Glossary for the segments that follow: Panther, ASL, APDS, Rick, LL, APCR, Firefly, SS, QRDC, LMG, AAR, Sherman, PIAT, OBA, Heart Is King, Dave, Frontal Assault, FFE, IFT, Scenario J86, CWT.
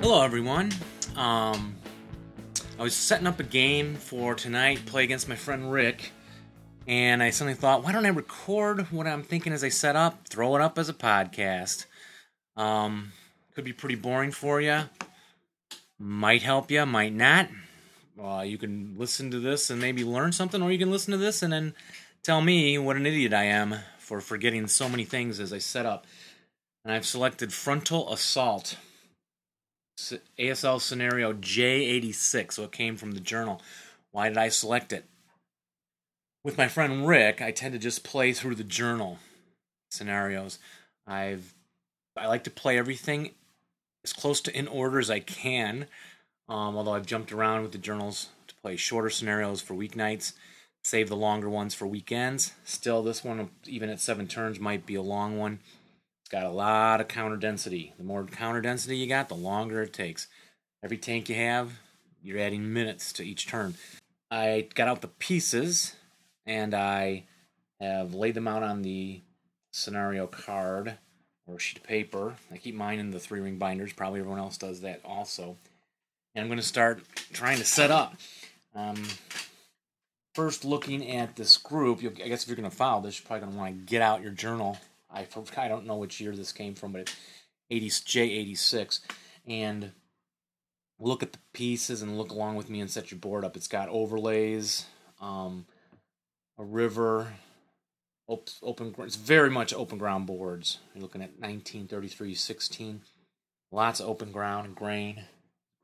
Hello everyone. I was setting up a game for tonight, play against my friend Rick, and I suddenly thought, why don't I record what I'm thinking as I set up, throw it up as a podcast? Could be pretty boring for you. Might help you, might not. You can listen to this and maybe learn something, or you can listen to this and then tell me what an idiot I am for forgetting so many things as I set up. And I've selected Frontal Assault, ASL Scenario J86, so it came from the journal. Why did I select it? With my friend Rick, I tend to just play through the journal scenarios. I like to play everything as close to in order as I can, although I've jumped around with the journals to play shorter scenarios for weeknights, save the longer ones for weekends. Still, this one, even at 7 turns, might be a long one. Got a lot of counter density. The more counter density you got, the longer it takes. Every tank you have, you're adding minutes to each turn. I got out the pieces, and I have laid them out on the scenario card or sheet of paper. I keep mine in the 3-ring binders. Probably everyone else does that also. And I'm going to start trying to set up. First, looking at this group, I guess if you're going to file this, you're probably going to want to get out your journal. I don't know which year this came from, but it's J86. And look at the pieces and look along with me and set your board up. It's got overlays, a river, open. It's very much open ground boards. You're looking at 1933, 16. Lots of open ground, grain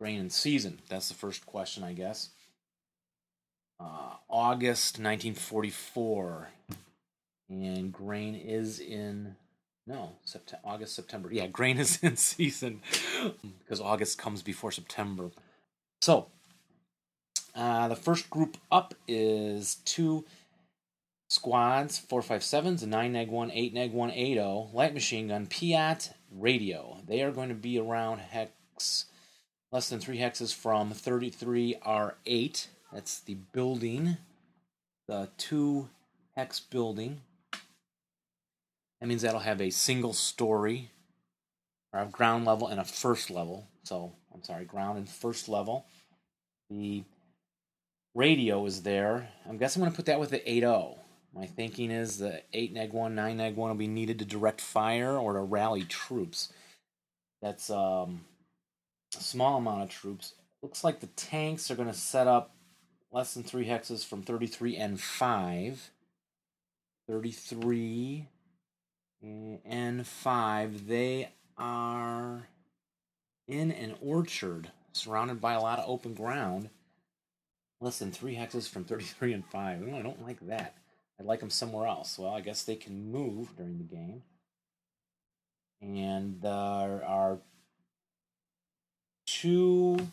and season. That's the first question, I guess. August 1944. And grain is in, August, September. Yeah, grain is in season because August comes before September. So, the first group up is 2 squads, 457s, a 9 neg 1, 8 neg 180, light machine gun, PIAT, radio. They are going to be around less than 3 hexes from 33R8. That's the building, the 2 hex building. That means that'll have a single story, or a ground level and a first level. Ground and first level. The radio is there. I'm guessing I'm going to put that with the 8-0. My thinking is the 8 neg 1, 9 neg 1 will be needed to direct fire or to rally troops. That's a small amount of troops. Looks like the tanks are going to set up less than 3 hexes from 33 and 5. 33 and 5, they are in an orchard surrounded by a lot of open ground. Less than 3 hexes from 33 and 5. Oh, I don't like that. I'd like them somewhere else. Well, I guess they can move during the game. And there are 2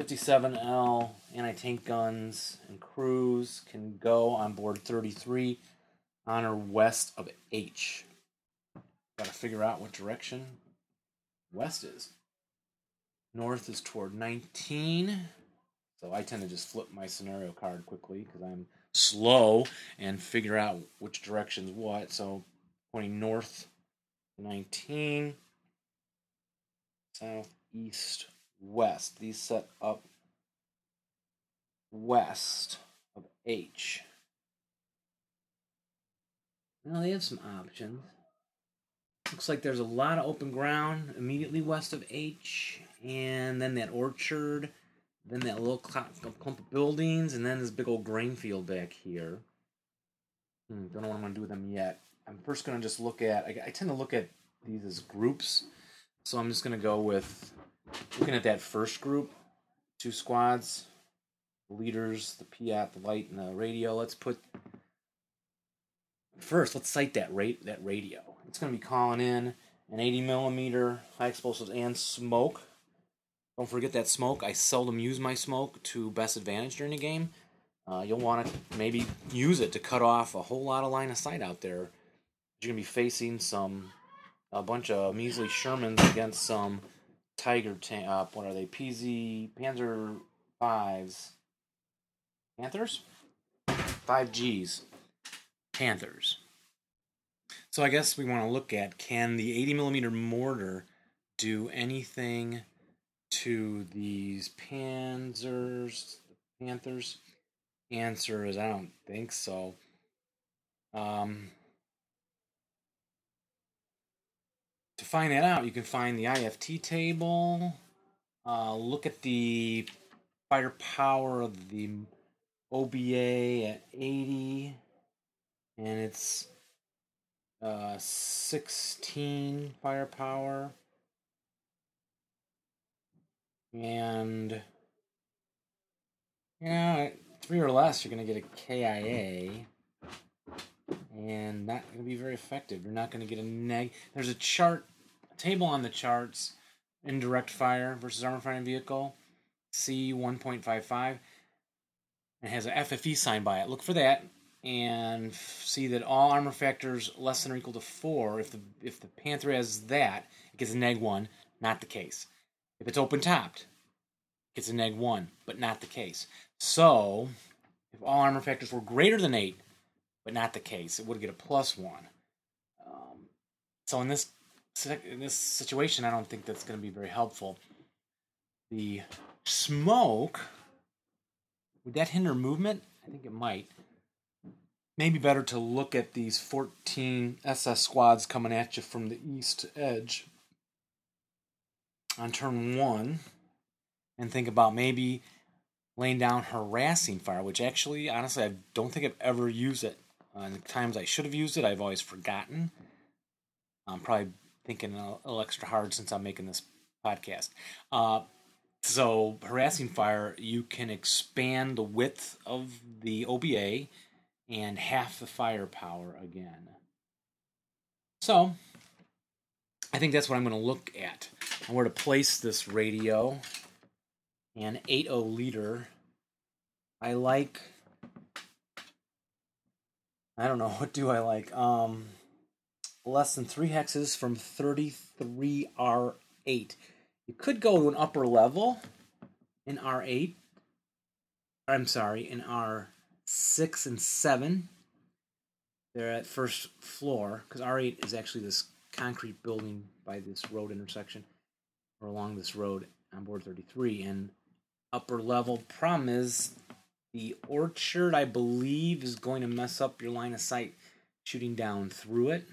57L anti-tank guns and crews can go on board 33. On or west of H. Got to figure out what direction west is. North is toward 19. So I tend to just flip my scenario card quickly because I'm slow and figure out which direction's what. So pointing north to 19, south, east, west. These set up west of H. Well, they have some options. Looks like there's a lot of open ground immediately west of H, and then that orchard, then that little clump of buildings, and then this big old grain field back here. Don't know what I'm going to do with them yet. I'm first going to just look at, I tend to look at these as groups, so I'm just going to go with looking at that first group, 2 squads, the leaders, the PIAT, the light, and the radio. Let's cite that radio. It's going to be calling in an 80mm high explosives and smoke. Don't forget that smoke. I seldom use my smoke to best advantage during a game. You'll want to maybe use it to cut off a whole lot of line of sight out there. You're going to be facing a bunch of measly Shermans against some Tiger tank. What are they? Panzer 5s. Panthers? 5Gs. Panthers. So I guess we want to look at, can the 80mm mortar do anything to these Panthers? Answer is I don't think so. To find that out, you can find the IFT table, look at the fighter power of the OBA at 80, and it's 16 firepower, and you know, 3 or less you're going to get a KIA, and not going to be very effective. You're not going to get a neg. There's a chart, a table on the charts, indirect fire versus armor fighting vehicle, C1.55, and has an FFE sign by it. Look for that and see that all armor factors less than or equal to 4. If the Panther has that, it gets a neg 1, not the case. If it's open topped, it gets a neg 1, but not the case. So if all armor factors were greater than 8, but not the case, it would get a +1. So in this situation, I don't think that's going to be very helpful. The smoke, would that hinder movement? I think it might. Maybe better to look at these 14 SS squads coming at you from the east edge on turn 1, and think about maybe laying down harassing fire, which actually, honestly, I don't think I've ever used it. The times I should have used it, I've always forgotten. I'm probably thinking a little extra hard since I'm making this podcast. So harassing fire, you can expand the width of the OBA and half the firepower again. So I think that's what I'm going to look at and where to place this radio. And 8.0 liter. I don't know, what do I like? Less than 3 hexes from 33R8. You could go to an upper level in R8. I'm sorry, in R6 and 7. They're at first floor, because R8 is actually this concrete building by this road intersection, or along this road on board 33, and upper level. Problem is, the orchard, I believe, is going to mess up your line of sight shooting down through it,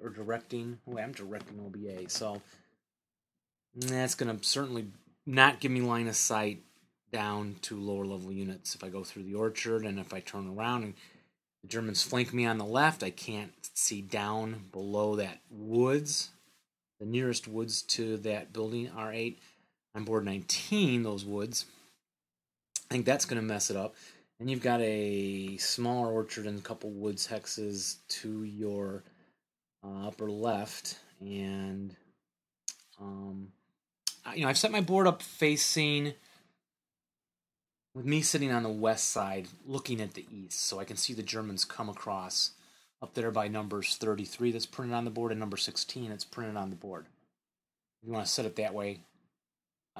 or directing. Oh, I'm directing OBA, so that's going to certainly not give me line of sight down to lower level units. If I go through the orchard, and if I turn around and the Germans flank me on the left, I can't see down below that woods, the nearest woods to that building, R8. On board 19, those woods, I think that's going to mess it up. And you've got a smaller orchard and a couple woods hexes to your upper left. And, you know, I've set my board up facing, with me sitting on the west side looking at the east, so I can see the Germans come across up there by numbers 33 that's printed on the board and number 16 that's printed on the board. If you want to set it that way,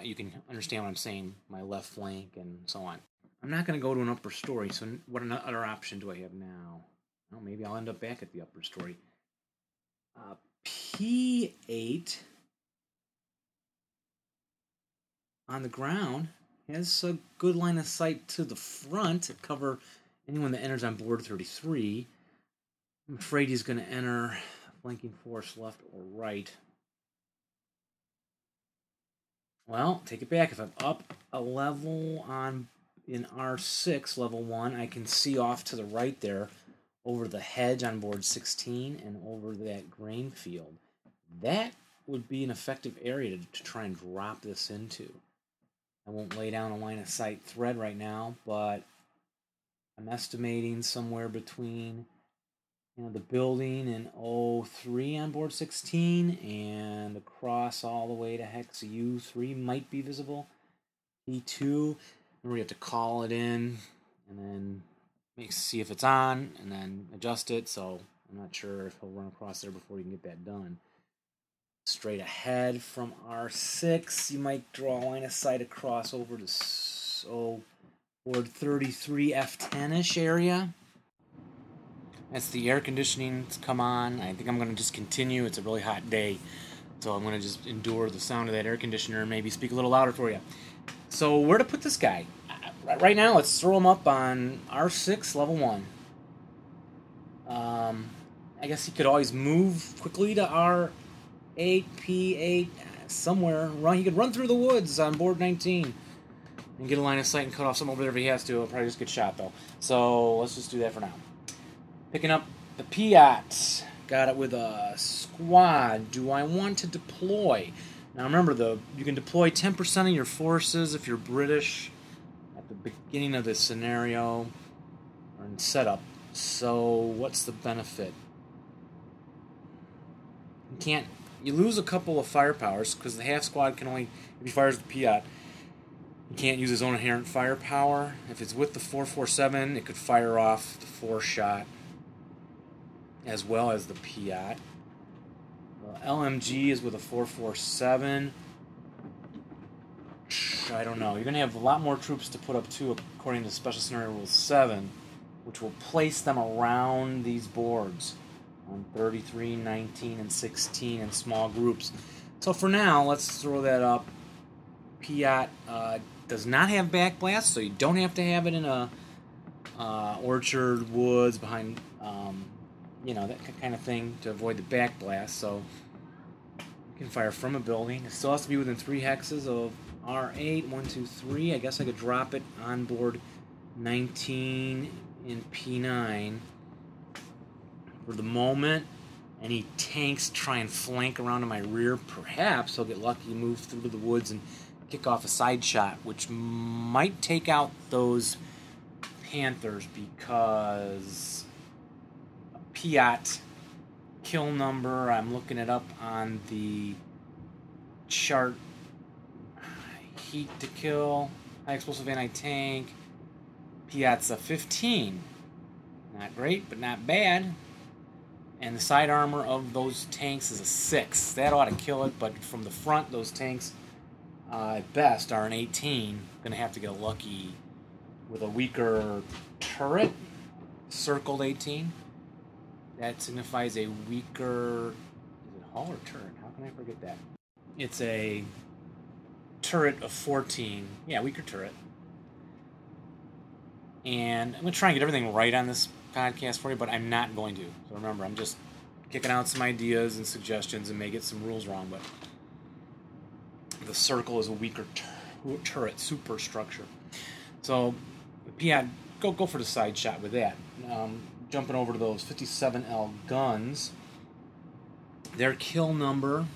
you can understand what I'm saying, my left flank and so on. I'm not going to go to an upper story, so what other option do I have now? Well, maybe I'll end up back at the upper story. P8 on the ground has a good line of sight to the front to cover anyone that enters on board 33. I'm afraid he's going to enter flanking force left or right. Well, take it back. If I'm up a level on in R6, level 1, I can see off to the right there over the hedge on board 16 and over that grain field. That would be an effective area to try and drop this into. I won't lay down a line of sight thread right now, but I'm estimating somewhere between, you know, the building in O3 on board 16 and across all the way to hex U3 might be visible. E2, and we have to call it in and then see if it's on and then adjust it. So I'm not sure if he'll run across there before you can get that done. Straight ahead from R6, you might draw a line of sight across over to board 33 F10-ish area. That's the air conditioning's come on. I think I'm going to just continue. It's a really hot day. So I'm going to just endure the sound of that air conditioner and maybe speak a little louder for you. So where to put this guy? Right now, let's throw him up on R6, level 1. I guess he could always move quickly to R8, P8, somewhere. He could run through the woods on board 19 and get a line of sight and cut off something over there if he has to. It'll probably just get shot, though. So let's just do that for now. Picking up the PIAT. Got it with a squad. Do I want to deploy? Now remember, though, you can deploy 10% of your forces if you're British at the beginning of this scenario or in setup. So what's the benefit? You can't. You lose a couple of firepowers because the half squad can only, if he fires the Piat, he can't use his own inherent firepower. If it's with the 447, it could fire off the 4-shot. As well as the Piat. LMG is with a 447. I don't know. You're going to have a lot more troops to put up, too, according to Special Scenario Rule 7, which will place them around these boards on 33, 19, and 16 in small groups. So for now, let's throw that up. Piat does not have backblast, so you don't have to have it in a orchard, woods, behind... you know, that kind of thing to avoid the back blast. So you can fire from a building. It still has to be within 3 hexes of R8, 1, 2, 3. I guess I could drop it on board 19 in P9 for the moment. Any tanks try and flank around to my rear. Perhaps I'll get lucky, move through the woods, and kick off a side shot, which might take out those Panthers because... Piat kill number, I'm looking it up on the chart. Heat to kill, high explosive anti-tank. Piat's a 15. Not great, but not bad. And the side armor of those tanks is a 6. That ought to kill it, but from the front, those tanks at best are an 18. Gonna have to get lucky with a weaker turret. Circled 18. That signifies a weaker... Is it hull or turret? How can I forget that? It's a turret of 14. Yeah, weaker turret. And I'm going to try and get everything right on this podcast for you, but I'm not going to. So remember, I'm just kicking out some ideas and suggestions and may get some rules wrong, but the circle is a weaker turret, superstructure. So, yeah, go for the side shot with that. Jumping over to those 57L guns, their kill number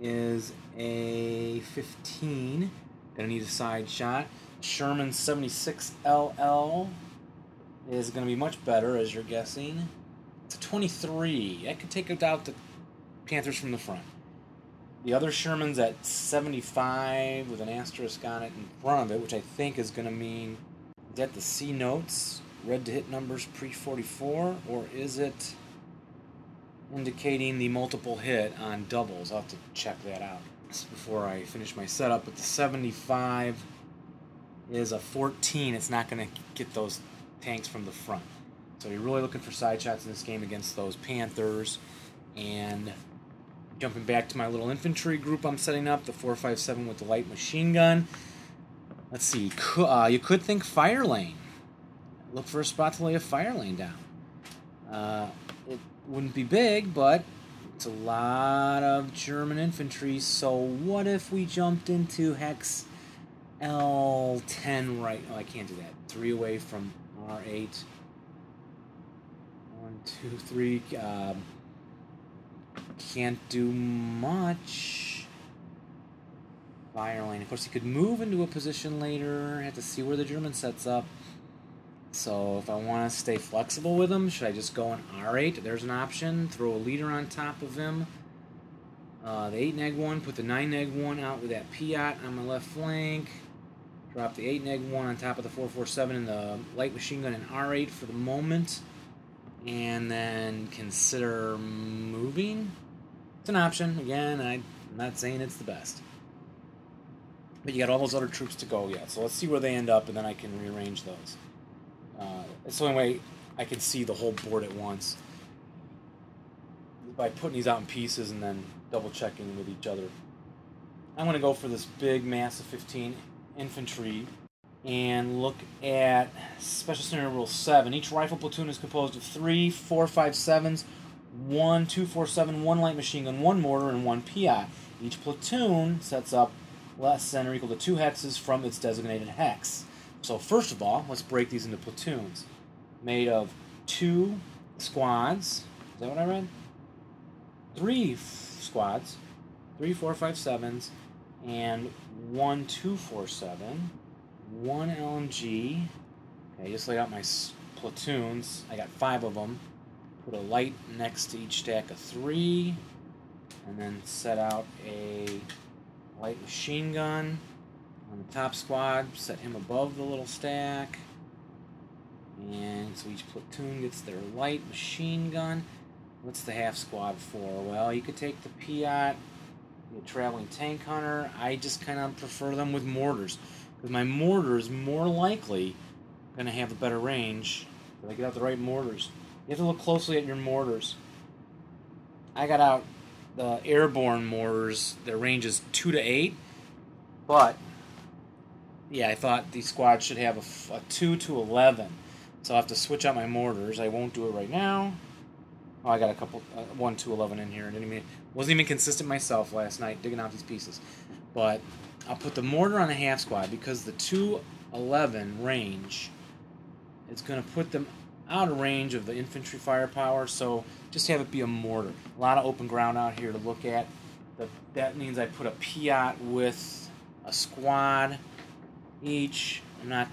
is a 15. Gonna need a side shot. Sherman 76 LL is gonna be much better, as you're guessing. It's a 23. That could take out the Panthers from the front. The other Sherman's at 75 with an asterisk on it in front of it, which I think is gonna mean... Is that the C notes, red to hit numbers pre-44, or is it indicating the multiple hit on doubles? I'll have to check that out before I finish my setup. But the 75 is a 14. It's not going to get those tanks from the front. So you're really looking for side shots in this game against those Panthers. And jumping back to my little infantry group I'm setting up, the 457 with the light machine gun. Let's see, you could think fire lane. Look for a spot to lay a fire lane down. It wouldn't be big, but it's a lot of German infantry, so what if we jumped into hex L10 right... Oh, I can't do that. 3 away from R8. 1, 2, 3. Can't do much... Fire lane. Of course, he could move into a position later. I have to see where the German sets up. So if I want to stay flexible with him, should I just go on R8? There's an option. Throw a leader on top of him. The 8-neg-1. Put the 9-neg-1 out with that Piat on my left flank. Drop the 8-neg-1 on top of the 447 and the light machine gun in R8 for the moment. And then consider moving. It's an option. Again, I'm not saying it's the best. But you got all those other troops to go yet. So let's see where they end up, and then I can rearrange those. It's the only way I can see the whole board at once. by putting these out in pieces and then double checking with each other. I'm going to go for this big mass of 15 infantry and look at Special Scenario Rule 7. Each rifle platoon is composed of 3 4.57s, 1 2.47, 1 light machine gun, 1 mortar, and 1 PI. Each platoon sets up less than or equal to 2 hexes from its designated hex. So first of all, let's break these into platoons. Made of 2 squads. Is that what I read? 3 squads. 3 4.57s. And 1 2.47. 1 LMG. Okay, I just laid out my platoons. I got 5 of them. Put a light next to each stack of 3. And then set out a light machine gun on the top squad, set him above the little stack, and so each platoon gets their light machine gun. What's the half squad for? Well, you could take the PIAT, the traveling tank hunter. I just kind of prefer them with mortars, because my mortar is more likely going to have a better range if I get out the right mortars. You have to look closely at your mortars. I got out the airborne mortars. Their range is 2 to 8, but yeah, I thought the squad should have a 2 to 11, so I'll have to switch out my mortars. I won't do it right now. Oh, I got a couple 1 2 11 in here. I didn't even, wasn't even consistent myself last night digging out these pieces, but I'll put the mortar on a half squad because the 2 11 range, it's going to put them out of range of the infantry firepower, so just have it be a mortar. A lot of open ground out here to look at. That means I put a PIAT with a squad each. I'm not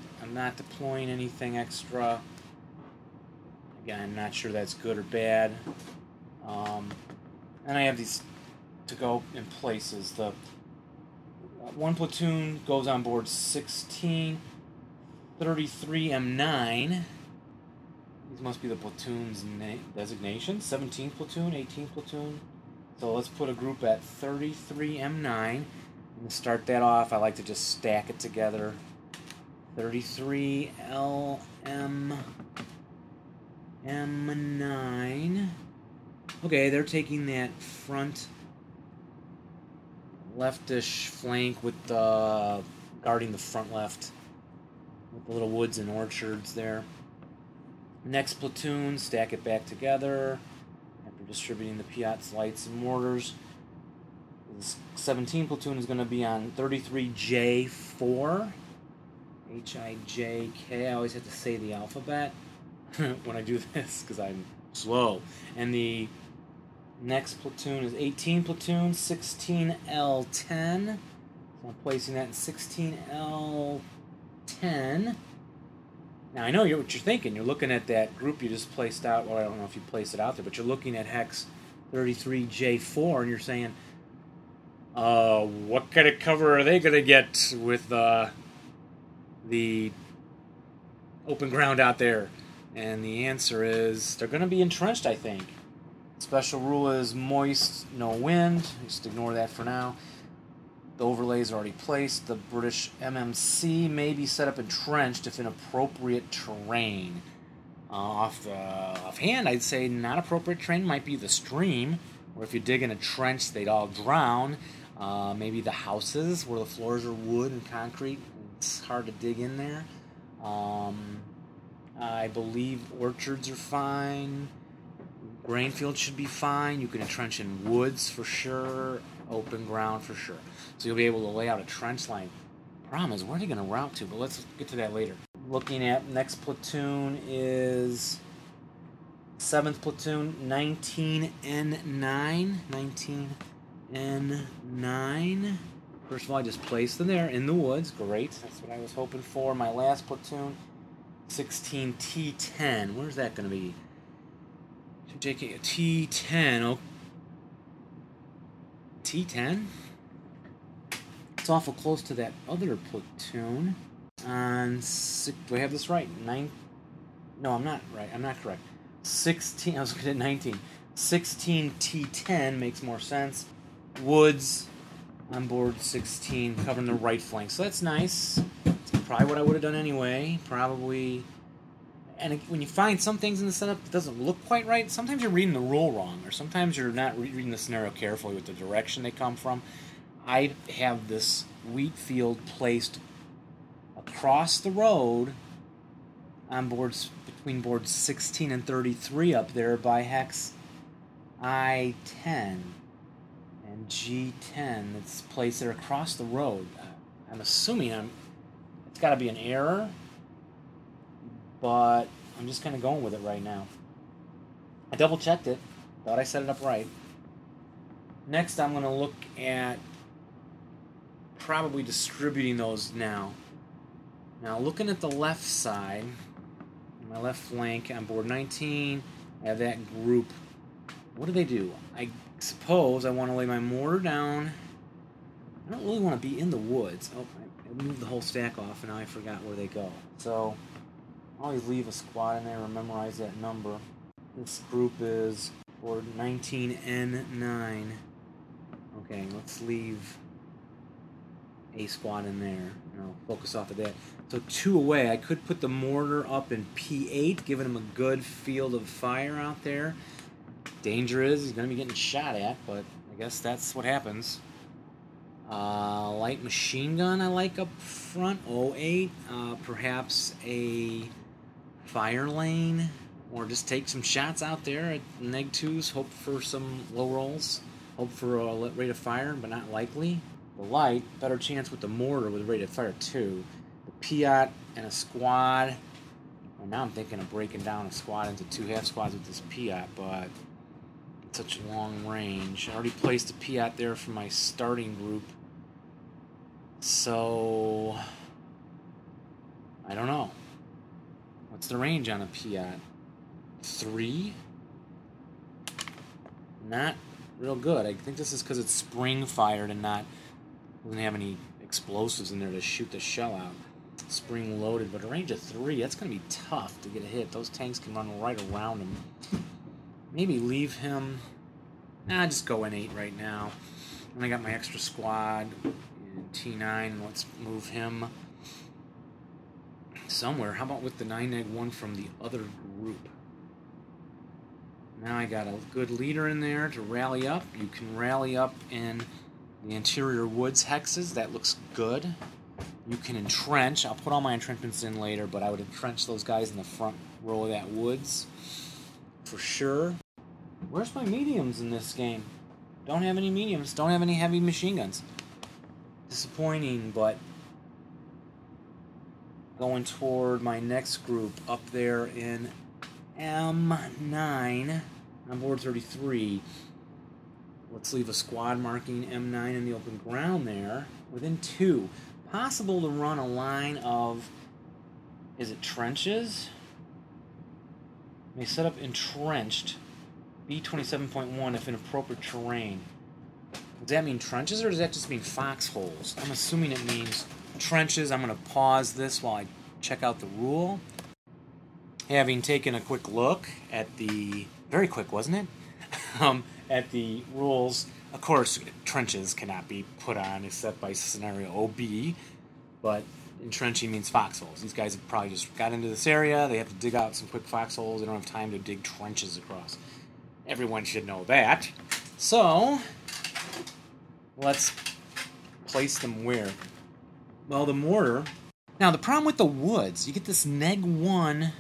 deploying anything extra. Again, I'm not sure that's good or bad. And I have these to go in places. The one platoon goes on board 16, 33 M9. These must be the platoon's designation. 17th platoon, 18th platoon. So let's put a group at 33M9 and start that off. I like to just stack it together. 33LM9. Okay, they're taking that front leftish flank with the guarding the front left with the little woods and orchards there. Next platoon, stack it back together after distributing the PIATs, lights, and mortars. This 17 platoon is going to be on 33J4. H-I-J-K. I always have to say the alphabet when I do this because I'm slow. And the next platoon is 18 platoon, 16L10. So I'm placing that in 16L10. Now, I know what you're thinking. You're looking at that group you just placed out. Well, I don't know if you placed it out there, but you're looking at hex 33J4, and you're saying, what kind of cover are they going to get with the open ground out there? And the answer is they're going to be entrenched, I think. Special rule is moist, no wind. Just ignore that for now. The overlays are already placed. The British MMC may be set up entrenched if in appropriate terrain. Offhand, I'd say not appropriate terrain might be the stream, or if you dig in a trench, they'd all drown. Maybe the houses where the floors are wood and concrete. It's hard to dig in there. I believe orchards are fine. Grain fields should be fine. You can entrench in woods for sure. Open ground for sure. So you'll be able to lay out a trench line. Problem is, where are you going to route to? But let's get to that later. Looking at next platoon is 7th platoon, 19N9. 19N9. First of all, I just placed them there in the woods. Great. That's what I was hoping for. My last platoon, 16T10. Where's that going to be? JK, T10. Okay. T10. It's awful close to that other platoon. Do I have this right? No, I'm not right. I'm not correct. 16. I was looking at 19. 16T10 makes more sense. Woods on board 16, covering the right flank. So that's nice. It's probably what I would have done anyway. Probably and when you find some things in the setup that doesn't look quite right, sometimes you're reading the rule wrong, or sometimes you're not reading the scenario carefully with the direction they come from. I have this wheat field placed across the road on boards between boards 16 and 33 up there by hex I-10 and G-10. It's placed there across the road. I'm assuming it's got to be an error, but I'm just kind of going with it right now. I double checked it, thought I set it up right. Next I'm going to look at probably distributing those now. Now looking at the left side, my left flank on board 19, I have that group. What do they do? I suppose I want to lay my mortar down. I don't really want to be in the woods. Oh, I moved the whole stack off and now I forgot where they go. So I'll always leave a squad in there and memorize that number. This group is board 19N9. Okay, let's leave a squad in there. I'll focus off of that. So two away. I could put the mortar up in P8, giving him a good field of fire out there. Danger is he's going to be getting shot at, but I guess that's what happens. Light machine gun I like up front, 08. Perhaps a fire lane, or just take some shots out there at neg 2s, hope for some low rolls, hope for a rate of fire, but not likely. The light, better chance with the mortar with rated fire 2. The PIAT and a squad. Well, now I'm thinking of breaking down a squad into two half squads with this PIAT, but it's such a long range. I already placed the PIAT there for my starting group. So I don't know. What's the range on a PIAT? 3? Not real good. I think this is because it's spring fired and not doesn't have any explosives in there to shoot the shell out. Spring loaded, but a range of 3, that's going to be tough to get a hit. Those tanks can run right around him. Maybe leave him. Nah, just go in 8 right now. And I got my extra squad in T9. Let's move him somewhere. How about with the 9-1 from the other group? Now I got a good leader in there to rally up. You can rally up in the interior woods hexes, that looks good. You can entrench. I'll put all my entrenchments in later, but I would entrench those guys in the front row of that woods for sure. Where's my mediums in this game? Don't have any mediums. Don't have any heavy machine guns. Disappointing, but going toward my next group up there in M9 on board 33. Let's leave a squad marking M9 in the open ground there, within 2. Possible to run a line of, is it trenches? May set up entrenched B27.1 if in appropriate terrain. Does that mean trenches or does that just mean foxholes? I'm assuming it means trenches. I'm going to pause this while I check out the rule. Having taken a quick look at the, very quick wasn't it? At the rules, of course, trenches cannot be put on except by scenario OB, but entrenching means foxholes. These guys have probably just got into this area. They have to dig out some quick foxholes. They don't have time to dig trenches across. Everyone should know that. So let's place them where? Well, the mortar. Now, the problem with the woods, you get this neg 1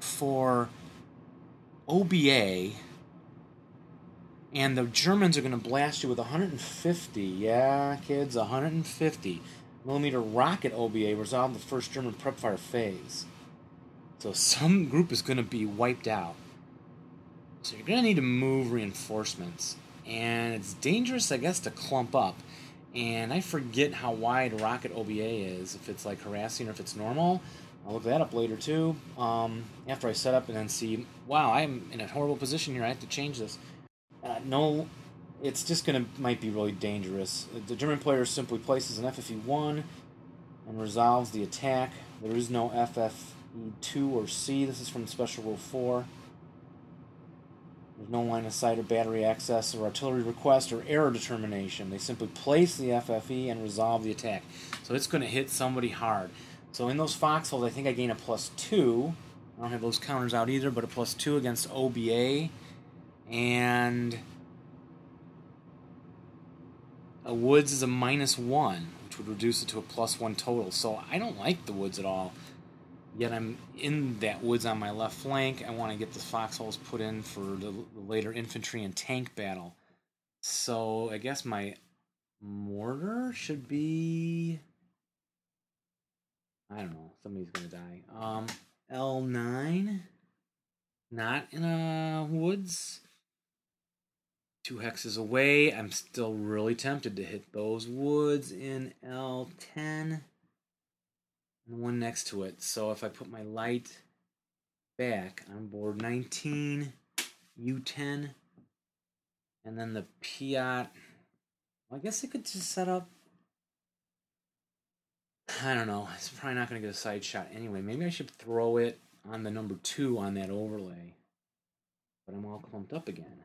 for OBA, and the Germans are going to blast you with 150, yeah, kids, 150 millimeter rocket OBA resolved the first German prep fire phase. So some group is going to be wiped out. So you're going to need to move reinforcements. And it's dangerous, I guess, to clump up. And I forget how wide rocket OBA is, if it's like harassing or if it's normal. I'll look that up later, too, after I set up and then see, wow, I'm in a horrible position here. I have to change this. No, it's just might be really dangerous. The German player simply places an FFE1 and resolves the attack. There is no FFE2 or C. This is from Special Rule 4. There's no line of sight or battery access or artillery request or error determination. They simply place the FFE and resolve the attack. So it's going to hit somebody hard. So in those foxholes, I think I gain a +2. I don't have those counters out either, but a +2 against OBA and a woods is a -1, which would reduce it to a +1 total. So I don't like the woods at all. Yet I'm in that woods on my left flank. I want to get the foxholes put in for the later infantry and tank battle. So I guess my mortar should be... I don't know. Somebody's going to die. L9. Not in a woods. 2 hexes away. I'm still really tempted to hit those woods in L10. And one next to it. So if I put my light back on board 19, U10, and then the PIAT, well, I guess I could just set up, I don't know, it's probably not going to get a side shot anyway. Maybe I should throw it on the number 2 on that overlay. But I'm all clumped up again.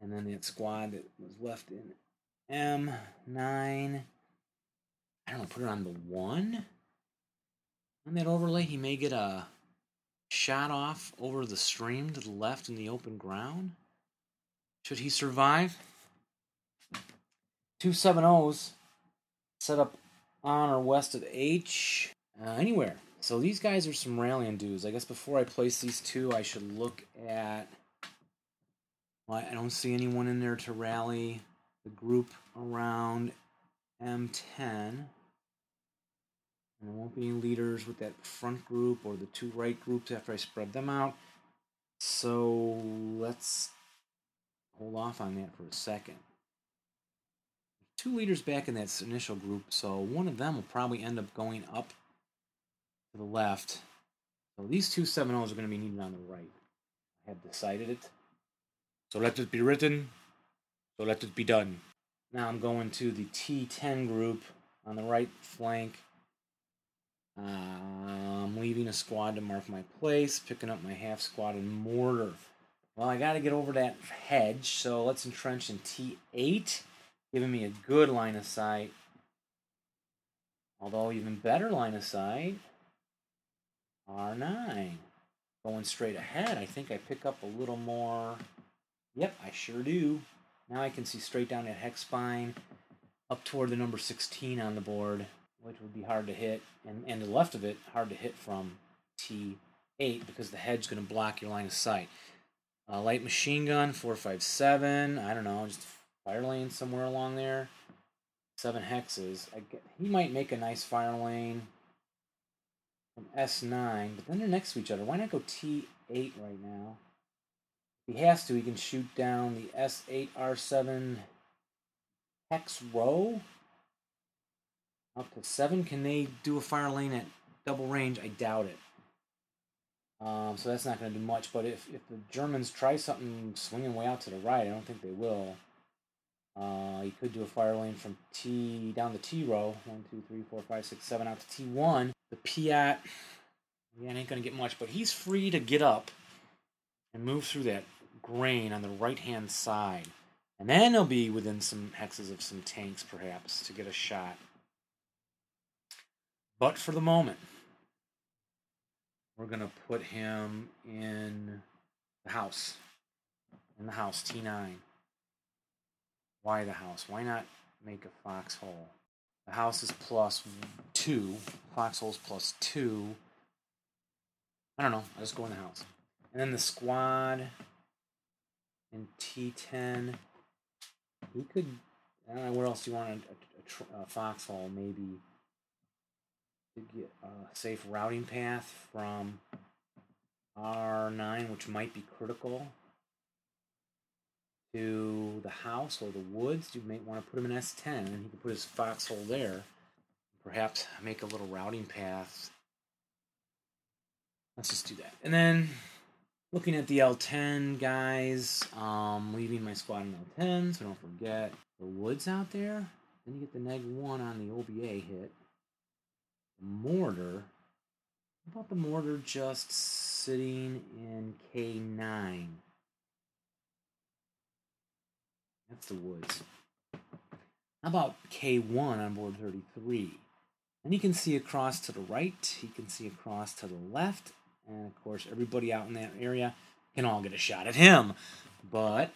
And then that squad that was left in M9... I don't know, put it on the 1? On that overlay, he may get a shot off over the stream to the left in the open ground. Should he survive? 2 7-0s set up on or west of H. Anywhere. So these guys are some rallying dudes. I guess before I place these two, I should look at... Well, I don't see anyone in there to rally the group around M10. And there won't be any leaders with that front group or the 2 right groups after I spread them out. So let's hold off on that for a second. 2 leaders back in that initial group, so one of them will probably end up going up to the left. So these 2 7-0s are going to be needed on the right. I have decided it. So let it be written. So let it be done. Now I'm going to the T10 group on the right flank. I'm leaving a squad to mark my place, picking up my half squad and mortar. Well, I got to get over that hedge, so let's entrench in T8, giving me a good line of sight. Although even better line of sight, R9. Going straight ahead, I think I pick up a little more. Yep, I sure do. Now I can see straight down that hex spine, up toward the number 16 on the board, which would be hard to hit, and to the left of it, hard to hit from T8 because the head's going to block your line of sight. Light machine gun, 4.57, I don't know, just fire lane somewhere along there. 7 hexes. He might make a nice fire lane from S9, but then they're next to each other. Why not go T8 right now? If he has to, he can shoot down the S8R7 hex row up to 7. Can they do a fire lane at double range? I doubt it. So that's not going to do much, but if the Germans try something swinging way out to the right, I don't think they will. He could do a fire lane from T down the T row, 1, 2, 3, 4, 5, 6, 7, out to T1. The PIAT, yeah, it ain't going to get much, but he's free to get up and move through that grain on the right-hand side. And then he'll be within some hexes of some tanks, perhaps, to get a shot. But for the moment, we're going to put him in the house. In the house, T9. Why the house? Why not make a foxhole? The house is +2. Foxhole's +2. I don't know. I'll just go in the house. And then the squad in T10. We could, I don't know, where else do you want a foxhole, maybe, to get a safe routing path from R9, which might be critical, to the house or the woods. You may want to put him in S10, and he can put his foxhole there. Perhaps make a little routing path. Let's just do that. And then... looking at the L10 guys, leaving my squad in L10, so don't forget the woods out there. Then you get the -1 on the OBA hit. The mortar. How about the mortar just sitting in K9? That's the woods. How about K1 on board 33? And he can see across to the right, he can see across to the left, and of course everybody out in that area can all get a shot at him. But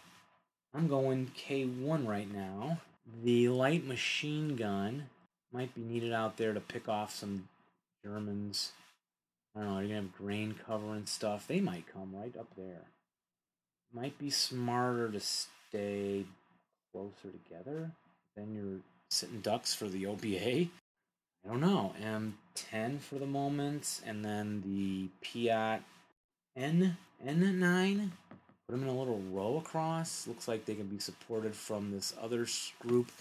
I'm going K1 right now. The light machine gun might be needed out there to pick off some Germans. I don't know, they're going to have grain cover and stuff. They might come right up there. Might be smarter to stay closer together. Then you're sitting ducks for the OBA. I don't know. M10 for the moment. And then the PIAT N9. Put them in a little row across. Looks like they can be supported from this other group.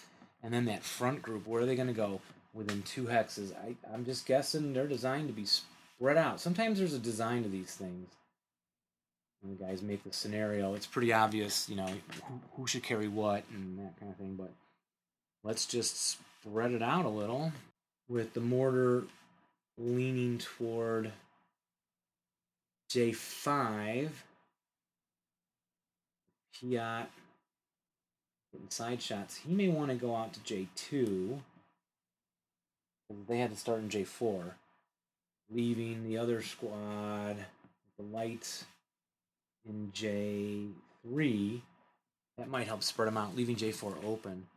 And then that front group, where are they going to go? Within two hexes. I'm just guessing they're designed to be spread out. Sometimes there's a design to these things. When the guys make the scenario, it's pretty obvious, you know, who should carry what and that kind of thing. But let's just spread it out a little with the mortar leaning toward J5. Piat getting side shots. He may want to go out to J2. They had to start in J4. Leaving the other squad with the lights in J3. That might help spread them out, leaving J4 open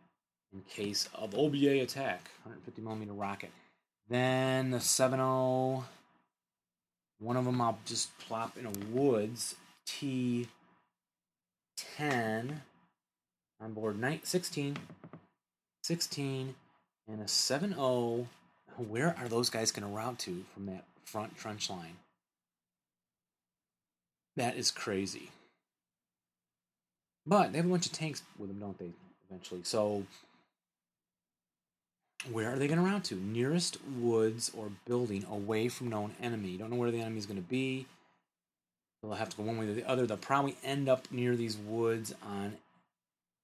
in case of OBA attack. 150mm rocket. Then the 7-0. One of them I'll just plop in a woods. T 10 on board 16, and a 7-0. Where are those guys going to route to from that front trench line? That is crazy. But they have a bunch of tanks with them, don't they, eventually? So where are they going to route to? Nearest woods or building away from known enemy. You don't know where the enemy is going to be. They'll have to go one way or the other. They'll probably end up near these woods on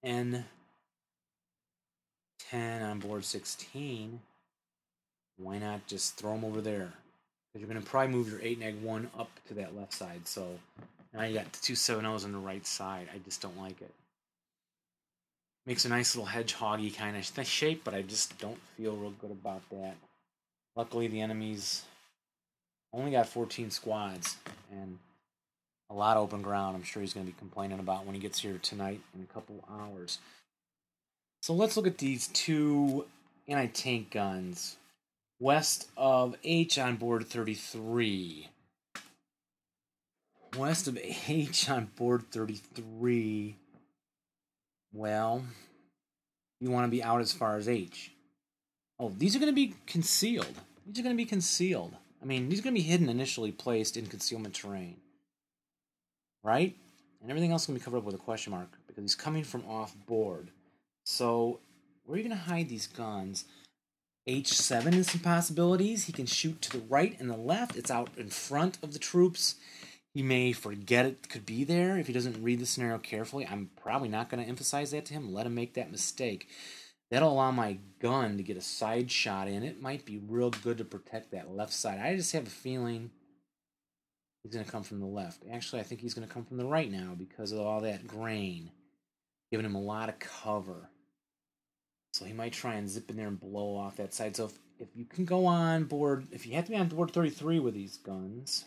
N10 on board 16. Why not just throw them over there? Because you're going to probably move your 8 and egg 1 up to that left side. So now you got the 2 7-0s on the right side. I just don't like it. Makes a nice little hedgehog-y kind of shape, but I just don't feel real good about that. Luckily, the enemies only got 14 squads, and a lot of open ground I'm sure he's going to be complaining about when he gets here tonight in a couple hours. So let's look at these two anti-tank guns. West of H on board 33. West of H on board 33. Well, you want to be out as far as H. Oh, these are going to be concealed. These are going to be concealed. I mean, these are going to be hidden initially, placed in concealment terrain. Right? And everything else can be covered up with a question mark because he's coming from off board. So, where are you going to hide these guns? H7 is some possibilities. He can shoot to the right and the left. It's out in front of the troops. He may forget it could be there if he doesn't read the scenario carefully. I'm probably not going to emphasize that to him. Let him make that mistake. That'll allow my gun to get a side shot in. It might be real good to protect that left side. I just have a feeling he's going to come from the left. Actually, I think he's going to come from the right now because of all that grain, giving him a lot of cover. So he might try and zip in there and blow off that side. So if you can go on board, if you have to be on board 33 with these guns,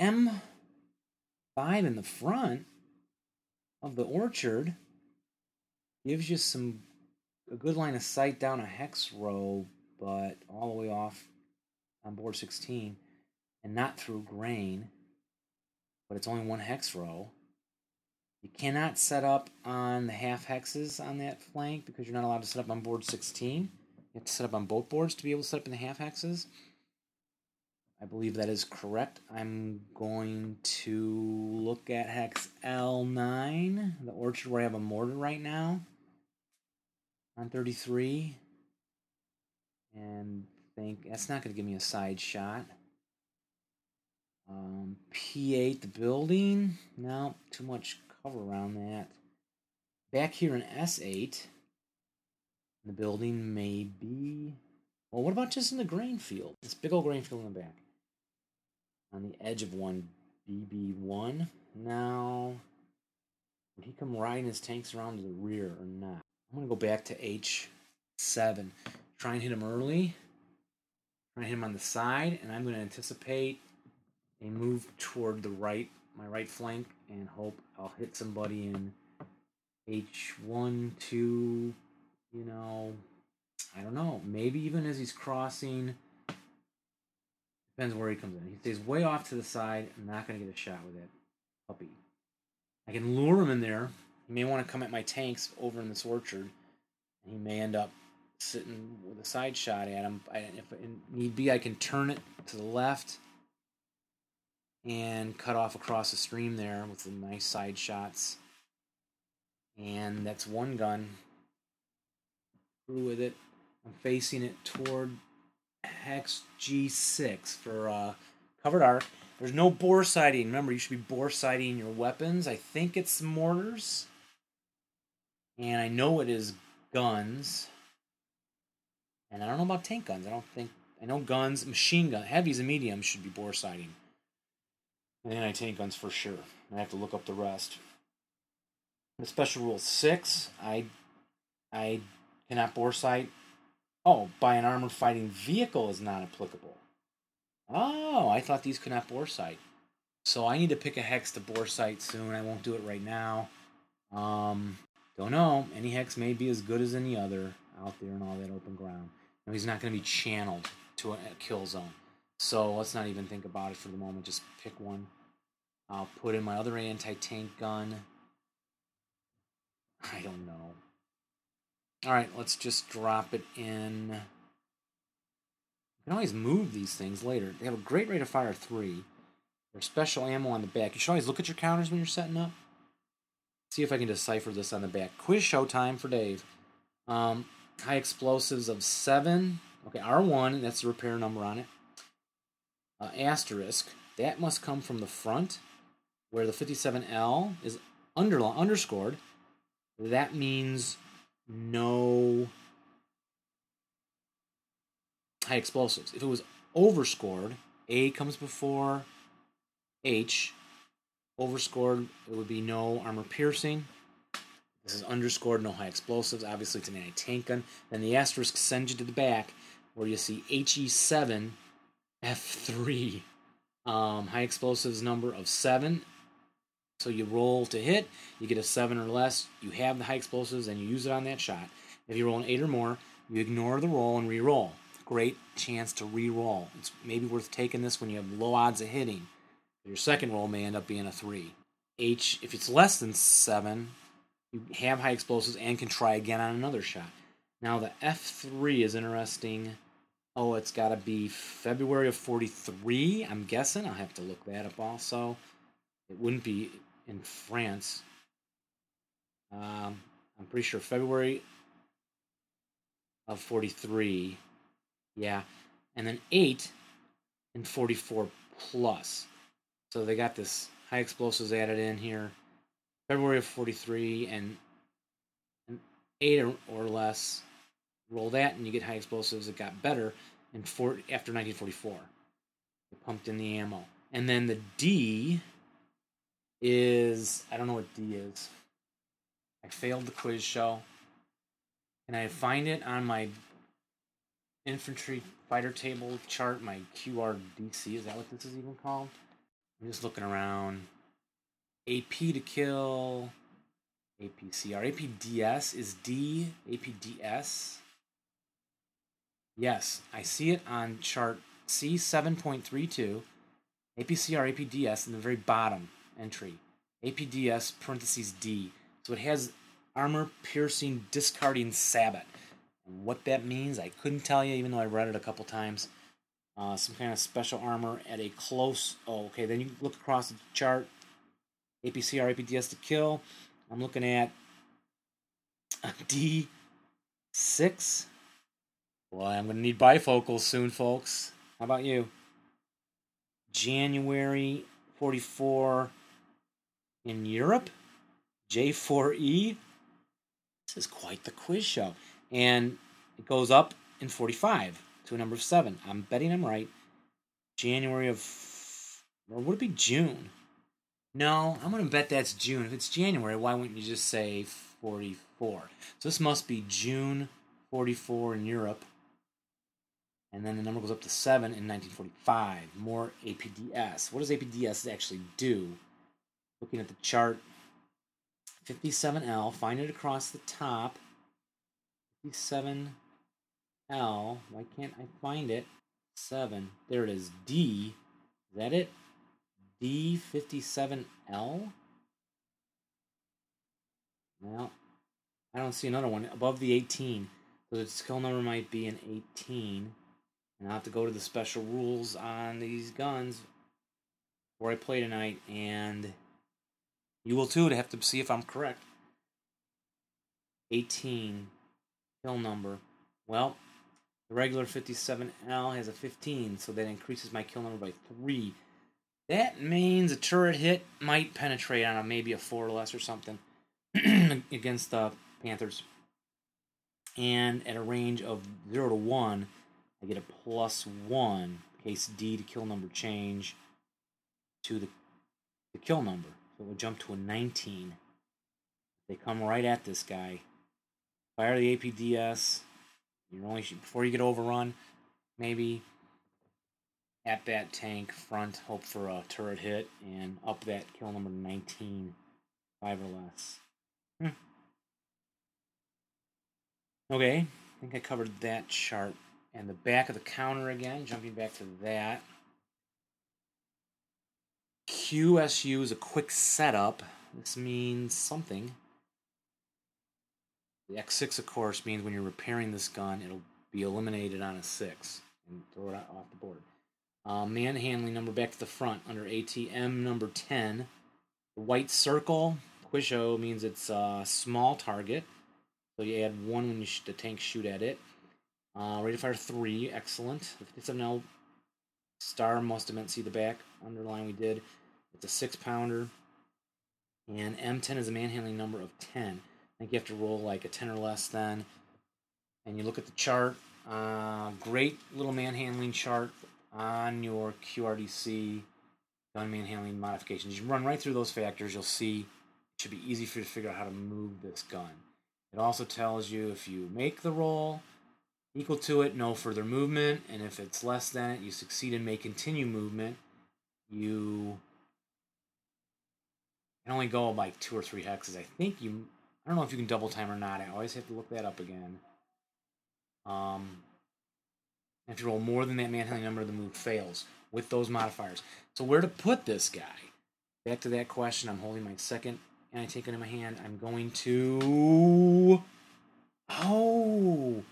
M5 in the front of the orchard gives you a good line of sight down a hex row, but all the way off on board 16. And not through grain, but it's only one hex row. You cannot set up on the half hexes on that flank because you're not allowed to set up on board 16. You have to set up on both boards to be able to set up in the half hexes. I believe that is correct. I'm going to look at hex L9, the orchard where I have a mortar right now, on 33. And think that's not going to give me a side shot. P8, the building. No, too much cover around that. Back here in S8, the building may be... Well, what about just in the grain field? This big old grain field in the back. On the edge of one BB1. Now, would he come riding his tanks around to the rear or not? I'm going to go back to H7. Try and hit him early. Right him on the side, and I'm going to anticipate a move toward the right, my right flank, and hope I'll hit somebody in H1, 2, you know, I don't know. Maybe even as he's crossing, depends where he comes in. He stays way off to the side. I'm not going to get a shot with it. Puppy. I can lure him in there. He may want to come at my tanks over in this orchard. And he may end up sitting with a side shot at him. If need be, I can turn it to the left and cut off across the stream there with some nice side shots. And that's one gun. Through with it. I'm facing it toward hex G6 for covered arc. There's no bore sighting. Remember, you should be bore sighting your weapons. I think it's mortars. And I know it is guns. And I don't know about tank guns. I don't think... I know guns, machine gun, heavies and mediums should be bore sighting. And anti-tank guns for sure. I have to look up the rest. The special rule 6, I cannot bore sight. Oh, by an armored fighting vehicle is not applicable. Oh, I thought these could not bore sight. So I need to pick a hex to bore sight soon. I won't do it right now. Don't know. Any hex may be as good as any other out there in all that open ground. And he's not going to be channeled to a kill zone. So let's not even think about it for the moment. Just pick one. I'll put in my other anti-tank gun. I don't know. All right, let's just drop it in. You can always move these things later. They have a great rate of fire 3. There's special ammo on the back. You should always look at your counters when you're setting up. See if I can decipher this on the back. Quiz show time for Dave. High explosives of 7. Okay, R1, that's the repair number on it. Asterisk. That must come from the front, where the 57L is underscored. That means no high explosives. If it was overscored, A comes before H. Overscored, it would be no armor piercing. This is underscored, no high explosives. Obviously, it's an anti-tank gun. Then the asterisk sends you to the back, where you see HE7. F3, high explosives number of 7. So you roll to hit, you get a 7 or less, you have the high explosives, and you use it on that shot. If you roll an 8 or more, you ignore the roll and re-roll. Great chance to re-roll. It's maybe worth taking this when you have low odds of hitting. Your second roll may end up being a 3. H, if it's less than 7, you have high explosives and can try again on another shot. Now the F3 is interesting. Oh, it's got to be February of 43, I'm guessing. I'll have to look that up also. It wouldn't be in France. I'm pretty sure February of 43. Yeah. And then 8 and 44 plus. So they got this high explosives added in here. February of 43 and 8 or less. Roll that, and you get high explosives. It got better after 1944. They pumped in the ammo. And then the D is... I don't know what D is. I failed the quiz show. Can I find it on my infantry fighter table chart, my QRDC? Is that what this is even called? I'm just looking around. AP to kill. APCR. APDS is D. APDS. Yes, I see it on chart C7.32, APCR, APDS in the very bottom entry, APDS parentheses D. So it has armor piercing discarding sabot. And what that means, I couldn't tell you, even though I read it a couple times. Some kind of special armor at a close... Oh, okay, then you look across the chart, APCR, APDS to kill. I'm looking at D6. Boy, I'm going to need bifocals soon, folks. How about you? January 44 in Europe. J4E. This is quite the quiz show. And it goes up in 45 to a number of 7. I'm betting I'm right. January of... Or would it be June? No, I'm going to bet that's June. If it's January, why wouldn't you just say 44? So this must be June 44 in Europe. And then the number goes up to 7 in 1945. More APDS. What does APDS actually do? Looking at the chart, 57L, find it across the top. 57L, why can't I find it? 7, there it is, D. Is that it? D57L? Well, I don't see another one above the 18. So the skill number might be an 18. And I'll have to go to the special rules on these guns before I play tonight, and you will too, to have to see if I'm correct. 18 kill number. Well, the regular 57L has a 15, so that increases my kill number by 3. That means a turret hit might penetrate on a, maybe a 4 or less or something against the Panthers. And at a range of 0 to 1, I get a +1 case D to kill number change to the kill number. So it would jump to a 19. They come right at this guy. Fire the APDS. You only shoot before you get overrun. Maybe at that tank front, hope for a turret hit and up that kill number 19, 5 or less. Okay, I think I covered that chart. And the back of the counter again, jumping back to that. QSU is a quick setup. This means something. The X6, of course, means when you're repairing this gun, it'll be eliminated on a 6 and throw it off the board. Manhandling number back to the front under ATM number 10. The white circle, Quisho, means it's a small target. So you add 1 when you the tank shoot at it. Rated fire 3, excellent. The 57L star must have meant see the back underline we did. It's a 6-pounder. And M10 is a manhandling number of 10. I think you have to roll like a 10 or less then. And you look at the chart. Great little manhandling chart on your QRDC gun manhandling modifications. You run right through those factors. You'll see it should be easy for you to figure out how to move this gun. It also tells you if you make the roll equal to it, no further movement. And if it's less than it, you succeed and may continue movement. You can only go by 2 or 3 hexes. I think you... I don't know if you can double time or not. I always have to look that up again. If you roll more than that manhandling number, the move fails with those modifiers. So where to put this guy? Back to that question. I'm holding my second anti-tank in my hand. I'm going to... Oh!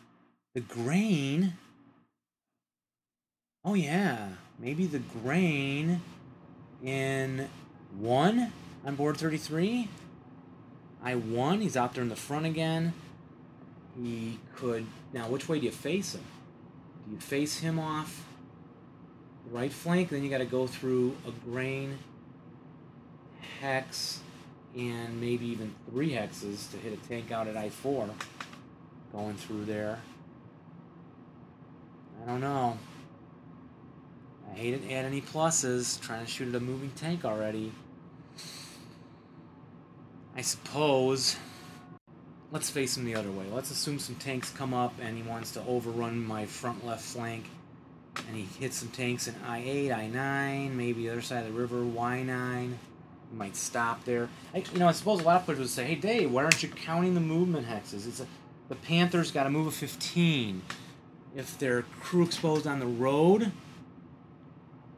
The grain. Oh, yeah. Maybe the grain in 1 on board 33. I1, he's out there in the front again. He could... Now, which way do you face him? Do you face him off the right flank? Then you got to go through a grain, hex, and maybe even 3 hexes to hit a tank out at I4. Going through there. I don't know. I didn't add any pluses. Trying to shoot at a moving tank already. I suppose, let's face him the other way. Let's assume some tanks come up and he wants to overrun my front left flank. And he hits some tanks in I-8, I-9, maybe the other side of the river, Y-9. He might stop there. I suppose a lot of players would say, hey, Dave, why aren't you counting the movement hexes? The Panthers got to move a 15. If they're crew exposed on the road,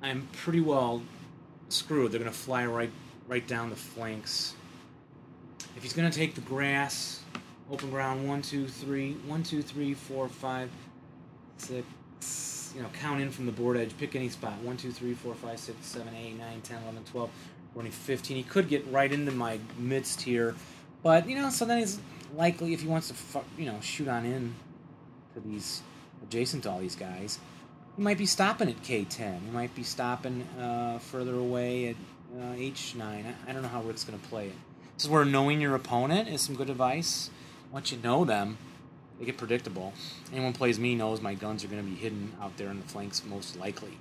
I'm pretty well screwed. They're going to fly right down the flanks. If he's going to take the grass, open ground, 1, 2, 3, 1, 2, 3, 4, 5, 6, count in from the board edge, pick any spot, 1, 2, 3, 4, 5, 6, 7, 8, 9, 10, 11, 12, 14, 15. He could get right into my midst here, but, so then he's likely, if he wants to, shoot on in to these, adjacent to all these guys, he might be stopping at K10, he might be stopping further away at H9, I don't know how Rick's going to play it. This is where knowing your opponent is some good advice. Once you know them, they get predictable. Anyone who plays me knows my guns are going to be hidden out there in the flanks most likely.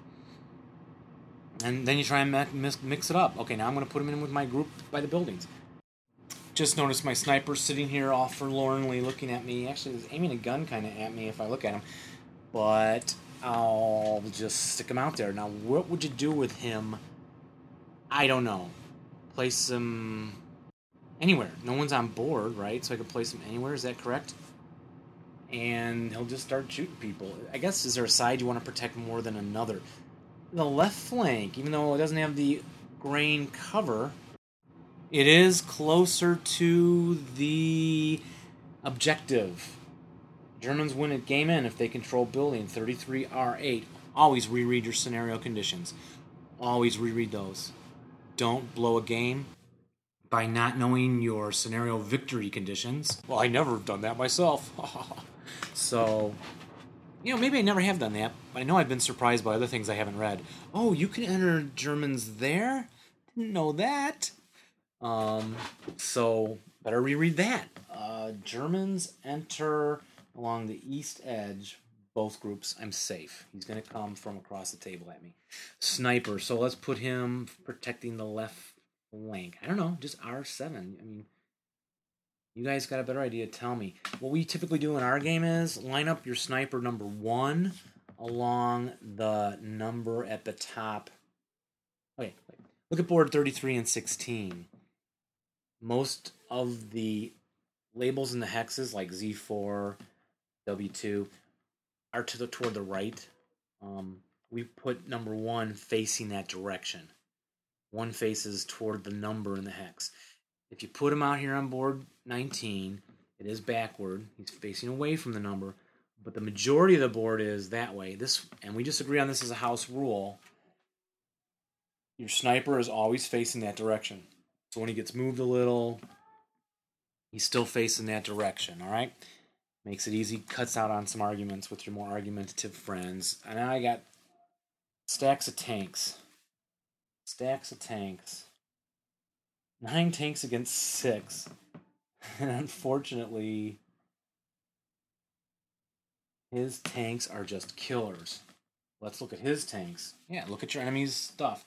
And then you try and mix it up. Okay, now I'm going to put them in with my group by the buildings. Just noticed my sniper sitting here all forlornly looking at me. Actually, he's aiming a gun kind of at me if I look at him. But I'll just stick him out there. Now, what would you do with him? I don't know. Place him anywhere. No one's on board, right? So I could place him anywhere. Is that correct? And he'll just start shooting people. I guess, is there a side you want to protect more than another? The left flank, even though it doesn't have the grain cover, it is closer to the objective. Germans win at game end if they control building 33R8. Always reread your scenario conditions. Always reread those. Don't blow a game by not knowing your scenario victory conditions. Well, I never have done that myself. So, you know, maybe I never have done that, but I know I've been surprised by other things I haven't read. Oh, you can enter Germans there? Didn't know that. So, better reread that. Germans enter along the east edge. Both groups, I'm safe. He's going to come from across the table at me. Sniper, so let's put him protecting the left flank. I don't know, just R7. I mean, you guys got a better idea, tell me. What we typically do in our game is line up your sniper number one along the number at the top. Okay, wait. Look at board 33 and 16. Most of the labels in the hexes, like Z4, W2, are toward the right. We put number one facing that direction. One faces toward the number in the hex. If you put him out here on board 19, it is backward. He's facing away from the number, but the majority of the board is that way. This, and we just agree on this as a house rule, your sniper is always facing that direction. So when he gets moved a little, he's still facing that direction, all right? Makes it easy, cuts out on some arguments with your more argumentative friends. And now I got stacks of tanks. 9 tanks against 6. And unfortunately, his tanks are just killers. Let's look at his tanks. Yeah, look at your enemy's stuff.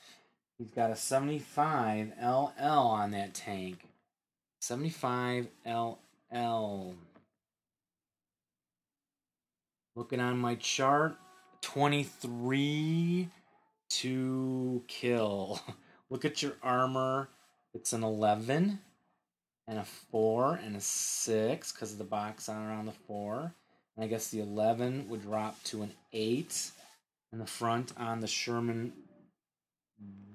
He's got a 75 LL on that tank. 75 LL. Looking on my chart, 23 to kill. Look at your armor. It's an 11 and a 4 and a 6 because of the box on around the 4. And I guess the 11 would drop to an 8 in the front on the Sherman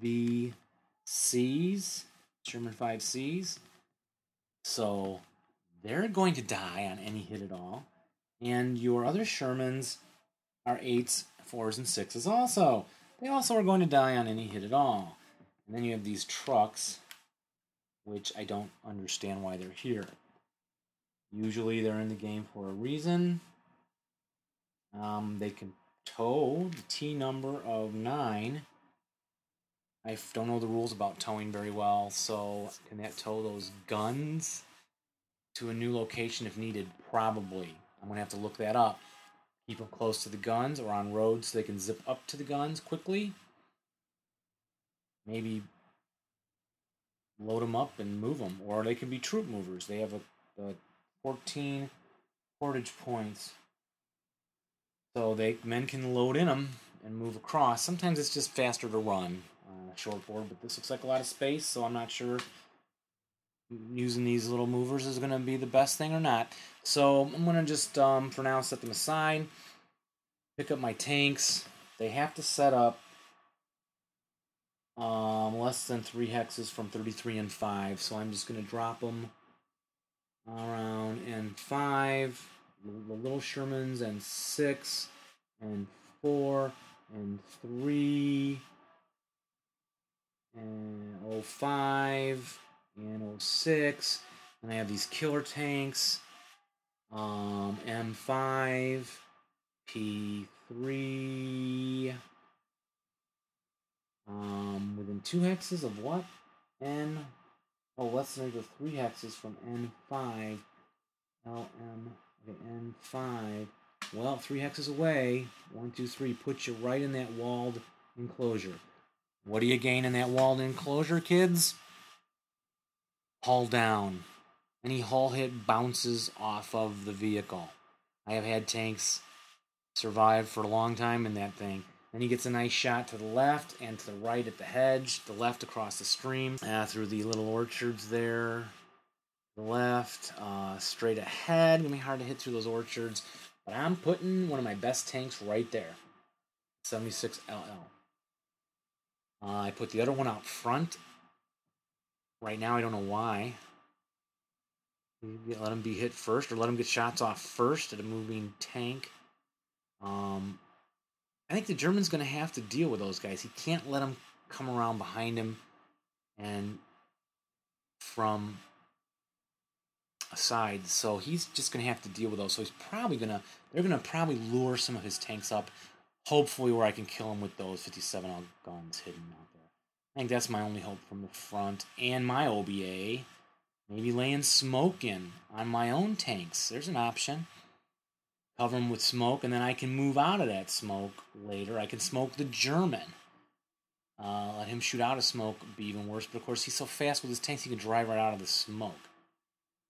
VCs, Sherman 5Cs. So they're going to die on any hit at all. And your other Shermans are 8s, 4s, and 6s also. They also are going to die on any hit at all. And then you have these trucks, which I don't understand why they're here. Usually they're in the game for a reason. They can tow the T number of 9. I don't know the rules about towing very well, so can that tow those guns to a new location if needed? Probably. I'm going to have to look that up. Keep them close to the guns or on roads so they can zip up to the guns quickly. Maybe load them up and move them, or they can be troop movers. They have a 14 portage points, so men can load in them and move across. Sometimes it's just faster to run on a short board, but this looks like a lot of space, so I'm not sure using these little movers is going to be the best thing or not. So I'm going to just, for now, set them aside, pick up my tanks. They have to set up less than 3 hexes from 33 and 5, so I'm just going to drop them around N5, the little Shermans, and 6, and 4, and 3, and 05, and 06, and I have these killer tanks, M5, P3, within 2 hexes of what? Less than or equal to 3 hexes from N5, N5, 3 hexes away, 1, 2, 3, put you right in that walled enclosure. What do you gain in that walled enclosure, kids? Hull down. Any hull hit bounces off of the vehicle. I have had tanks survived for a long time in that thing. And he gets a nice shot to the left and to the right at the hedge, the left across the stream, through the little orchards there, the left, straight ahead. Gonna be hard to hit through those orchards, but I'm putting one of my best tanks right there, 76 LL. I put the other one out front. Right now, I don't know why. Let him be hit first, or let him get shots off first at a moving tank. I think the German's going to have to deal with those guys. He can't let them come around behind him and from a side. So he's just going to have to deal with those. So he's probably going to, they're going to probably lure some of his tanks up, hopefully where I can kill him with those 57 guns hidden out there. I think that's my only hope from the front and my OBA. Maybe laying smoke in on my own tanks. There's an option. Cover them with smoke, and then I can move out of that smoke later. I can smoke the German. Let him shoot out of smoke would be even worse, but of course he's so fast with his tanks he can drive right out of the smoke.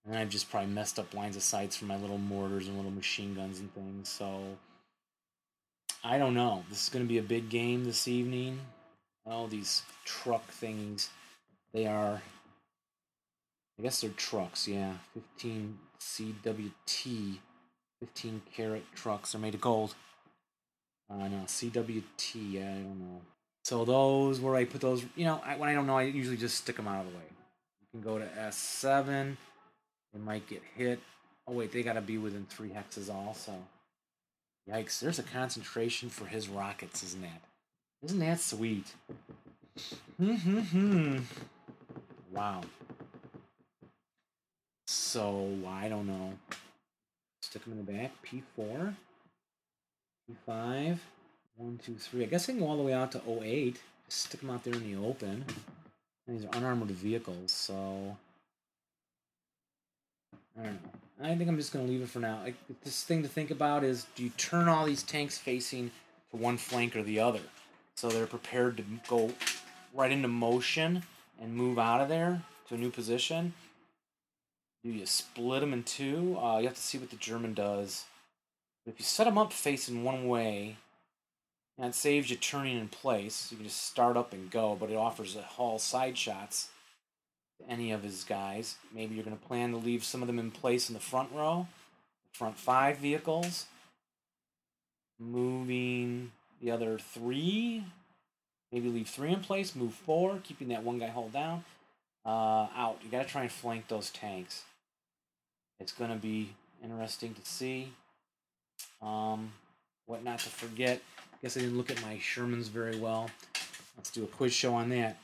And then I've just probably messed up lines of sights for my little mortars and little machine guns and things, so I don't know. This is going to be a big game this evening. Oh, these truck things. They are... I guess they're trucks, yeah. 15 CWT, 15 carat trucks are made of gold. No, CWT, I don't know. So those, where I put those, you know, when I don't know, I usually just stick them out of the way. You can go to S7, they might get hit. Oh wait, they gotta be within 3 hexes also. Yikes, there's a concentration for his rockets, isn't that? Isn't that sweet? Wow. So, I don't know. Stick them in the back. P4. P5. 1, 2, 3. I guess I can go all the way out to 08. Just stick them out there in the open. And these are unarmored vehicles, so... I don't know. I think I'm just going to leave it for now. This thing to think about is, do you turn all these tanks facing to one flank or the other? So they're prepared to go right into motion and move out of there to a new position. You split them in two. You have to see what the German does. But if you set them up facing one way, that saves you turning in place. You can just start up and go, but it offers a haul side shots to any of his guys. Maybe you're going to plan to leave some of them in place in the front row, the front 5 vehicles, moving the other 3. Maybe leave 3 in place, move 4, keeping that one guy hauled down. Out. You got to try and flank those tanks. It's going to be interesting to see. What not to forget. I guess I didn't look at my Shermans very well. Let's do a quiz show on that.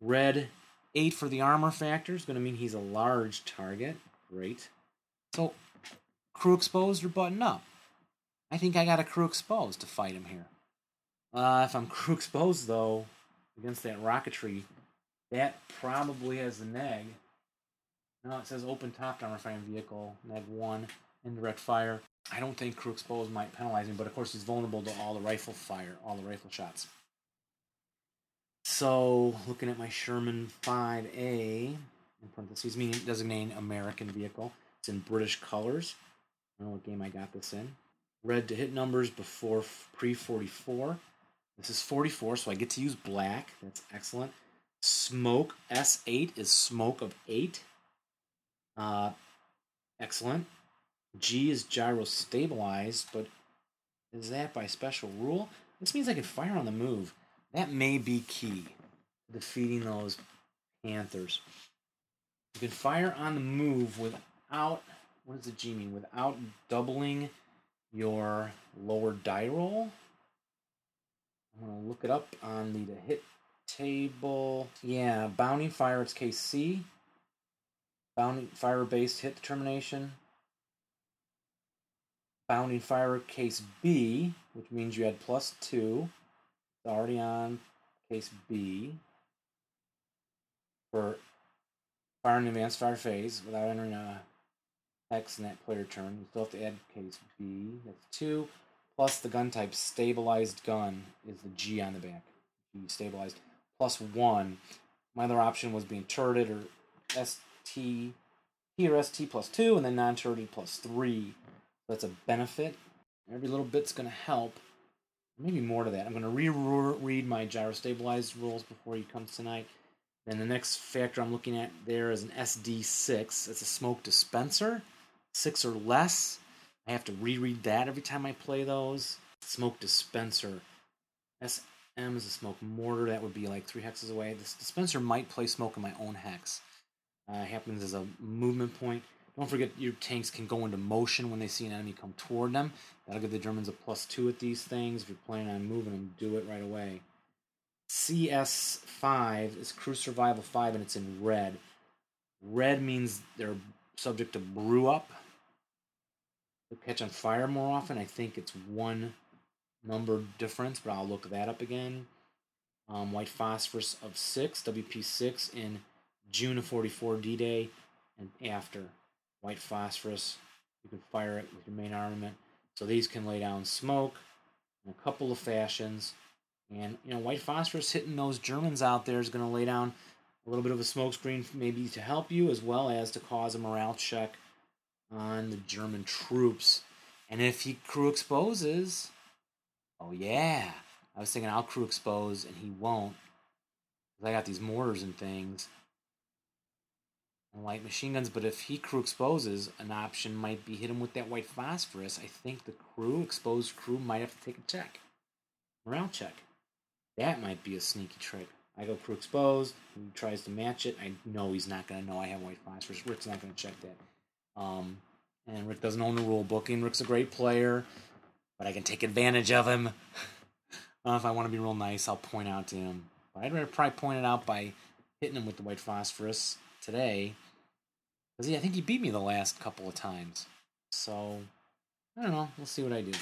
Red 8 for the armor factor is going to mean he's a large target. Great. So, crew exposed or button up? I think I got a crew exposed to fight him here. If I'm crew exposed, though, against that rocketry, that probably has the neg. No, it says open top armor firing vehicle, neg 1, indirect fire. I don't think crew exposed might penalize me, but of course he's vulnerable to all the rifle fire, all the rifle shots. So, looking at my Sherman 5A, in parentheses, meaning designating American vehicle. It's in British colors. I don't know what game I got this in. Red to hit numbers before pre-44. This is 44, so I get to use black. That's excellent. Smoke, S8 is smoke of 8. Excellent. G is gyro stabilized, but is that by special rule? This means I can fire on the move. That may be key to defeating those Panthers. You can fire on the move without, what does the G mean? Without doubling your lower die roll. I'm going to look it up on the to hit table. Yeah, bounding fire, it's KC. Bounding fire based hit determination. Bounding fire case B, which means you had +2. It's already on case B. For fire in advanced fire phase without entering a hex in that player turn. You still have to add case B. That's 2. Plus the gun type, stabilized gun, is the G on the back. G stabilized. +1. My other option was being turreted or ST, here ST +2, and then non-turreted +3. That's a benefit. Every little bit's going to help. Maybe more to that. I'm going to reread my gyro-stabilized rules before he comes tonight. Then the next factor I'm looking at there is an SD6. It's a smoke dispenser. 6 or less. I have to reread that every time I play those. Smoke dispenser. SM is a smoke mortar. That would be like 3 hexes away. This dispenser might play smoke in my own hex. Happens as a movement point. Don't forget your tanks can go into motion when they see an enemy come toward them. That'll give the Germans a +2 at these things. If you're planning on moving them, do it right away. CS5 is Crew Survival 5, and it's in red. Red means they're subject to brew up. They'll catch on fire more often. I think it's one number difference, but I'll look that up again. White phosphorus of 6, WP6 in June of 44 D-Day and after. White phosphorus, you can fire it with your main armament. So these can lay down smoke in a couple of fashions. And, you know, white phosphorus hitting those Germans out there is going to lay down a little bit of a smoke screen maybe to help you as well as to cause a morale check on the German troops. And if he crew exposes, oh yeah, I was thinking I'll crew expose and he won't. Because I got these mortars and things. Light machine guns, but if he crew exposes, an option might be hit him with that white phosphorus. I think the exposed crew might have to take a check. Morale check. That might be a sneaky trick. I go crew exposed, he tries to match it. I know he's not going to know I have white phosphorus. Rick's not going to check that. And Rick doesn't own the rule book, and Rick's a great player, but I can take advantage of him. If I want to be real nice, I'll point out to him. But I'd rather probably point it out by hitting him with the white phosphorus today. Because I think he beat me the last couple of times. So, I don't know. We'll see what I do.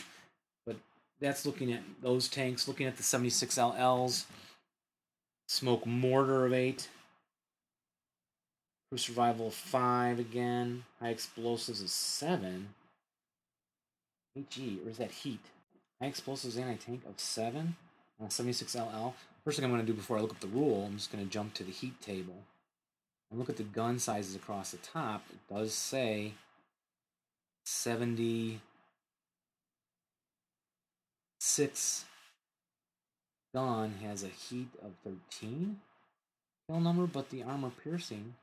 But that's looking at those tanks. Looking at the 76 LLs. Smoke mortar of 8. Crew survival of 5 again. High explosives of 7. HE, or is that heat? High explosives anti-tank of 7. 76 LL. First thing I'm going to do before I look up the rule, I'm just going to jump to the heat table. And look at the gun sizes across the top. It does say 76 gun has a heat of 13 kill number, but the armor piercing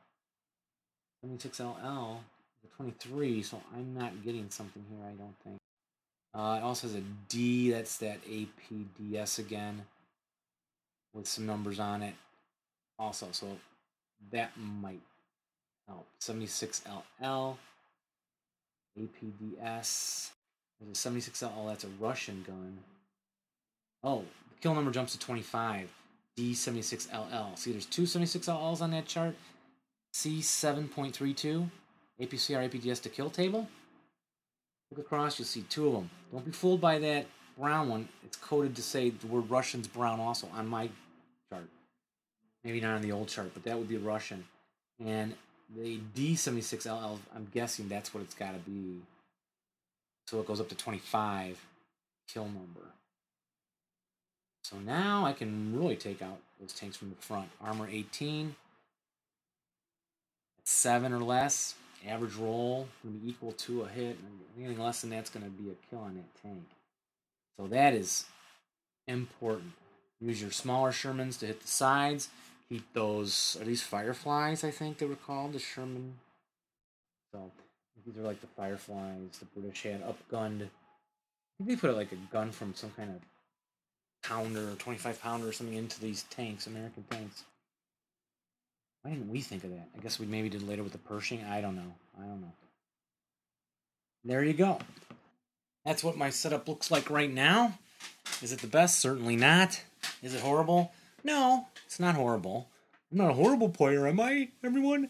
76 LL is 23, so I'm not getting something here, I don't think. It also has a D, that's that APDS again, with some numbers on it also, so that might help. 76LL, APDS. There's a 76LL, that's a Russian gun. Oh, the kill number jumps to 25. D76LL. See, there's two 76LLs on that chart. C7.32, APCR, APDS to kill table. Look across, you'll see two of them. Don't be fooled by that brown one. It's coded to say the word Russian's brown also on my chart. Maybe not on the old chart, but that would be Russian. And the D76LL, I'm guessing that's what it's got to be. So it goes up to 25 kill number. So now I can really take out those tanks from the front. Armor 18. At 7 or less. Average roll going to be equal to a hit. Anything less than that's going to be a kill on that tank. So that is important. Use your smaller Shermans to hit the sides. Keep those, are these Fireflies, I think they were called, the Sherman? So, these are like the Fireflies the British had upgunned. I think they put like a gun from some kind of pounder, 25-pounder or something into these tanks, American tanks. Why didn't we think of that? I guess we maybe did later with the Pershing. I don't know. There you go. That's what my setup looks like right now. Is it the best? Certainly not. Is it horrible? No, it's not horrible. I'm not a horrible player, am I, everyone?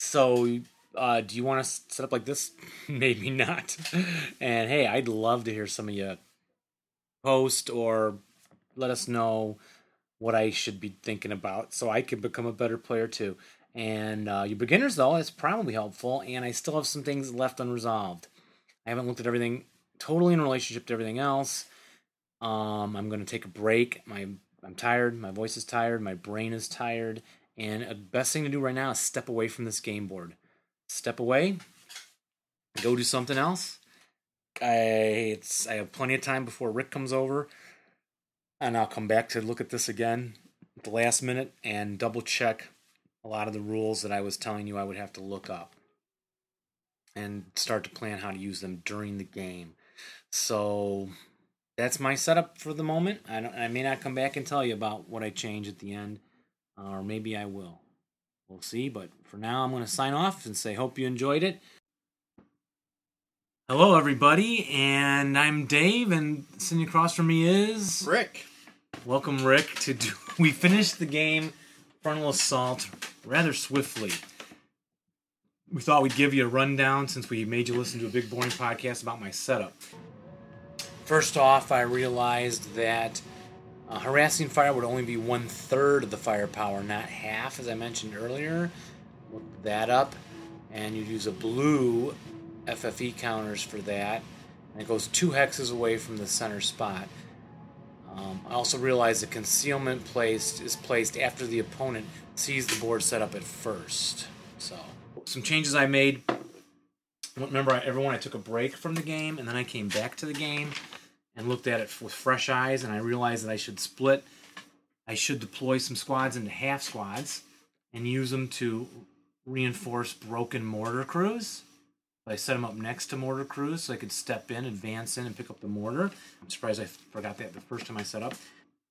So, do you want to set up like this? Maybe not. And hey, I'd love to hear some of you post or let us know what I should be thinking about so I can become a better player too. And you beginners, though, it's probably helpful. And I still have some things left unresolved. I haven't looked at everything totally in relationship to everything else. I'm going to take a break. I'm tired. My voice is tired. My brain is tired. And the best thing to do right now is step away from this game board. Step away. Go do something else. I have plenty of time before Rick comes over, and I'll come back to look at this again at the last minute and double check a lot of the rules that I was telling you I would have to look up and start to plan how to use them during the game. So that's my setup for the moment. I may not come back and tell you about what I change at the end, or maybe I will. We'll see, but for now I'm going to sign off and say hope you enjoyed it. Hello everybody, and I'm Dave, and sitting across from me is... Rick. Welcome, Rick. We finished the game Frontal Assault rather swiftly. We thought we'd give you a rundown since we made you listen to a big boring podcast about my setup. First off, I realized that harassing fire would only be 1/3 of the firepower, not half, as I mentioned earlier. Look that up, and you'd use a blue FFE counters for that, and it goes 2 hexes away from the center spot. I also realized the concealment is placed after the opponent sees the board set up at first. So, some changes I made. Remember, everyone, I took a break from the game, and then I came back to the game and looked at it with fresh eyes, and I realized that I should split. I should deploy some squads into half squads and use them to reinforce broken mortar crews. I set them up next to mortar crews so I could step in, advance in, and pick up the mortar. I'm surprised I forgot that the first time I set up.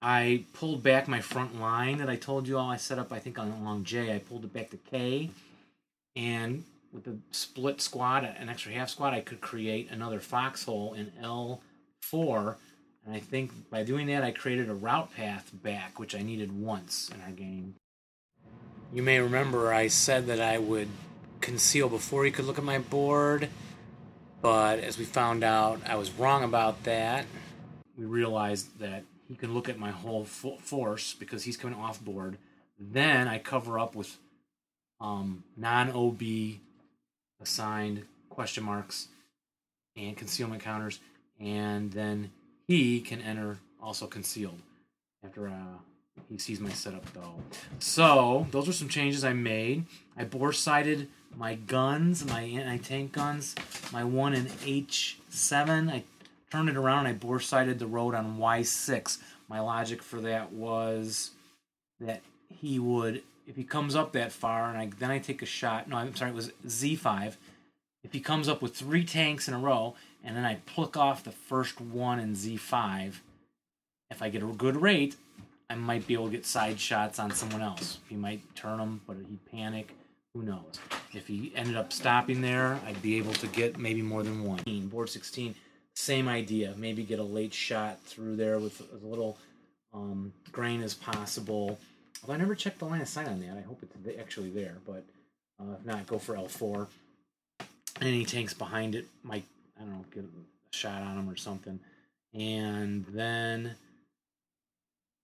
I pulled back my front line that I told you all I set up, I think, along J. I pulled it back to K. And with the split squad, an extra half squad, I could create another foxhole in L4. And I think by doing that, I created a route path back, which I needed once in our game. You may remember I said that I would conceal before he could look at my board, but as we found out, I was wrong about that. We realized that he can look at my whole force because he's coming off board. Then I cover up with non-OB assigned question marks and concealment counters, and then he can enter also concealed after he sees my setup, though. So those were some changes I made. I bore-sighted my guns, my anti-tank guns, my one in H7. I turned it around and I bore-sighted the road on Y6. My logic for that was that he would, if he comes up that far, and then I take a shot. No, I'm sorry, it was Z5. If he comes up with 3 tanks in a row, and then I pluck off the first one in Z5, if I get a good rate, I might be able to get side shots on someone else. He might turn them, but he'd panic. Who knows? If he ended up stopping there, I'd be able to get maybe more than one. Board 16, same idea. Maybe get a late shot through there with as little grain as possible. Although I never checked the line of sight on that. I hope it's actually there, but if not, go for L4. And any tanks behind it might, I don't know, get a shot on them or something. And then...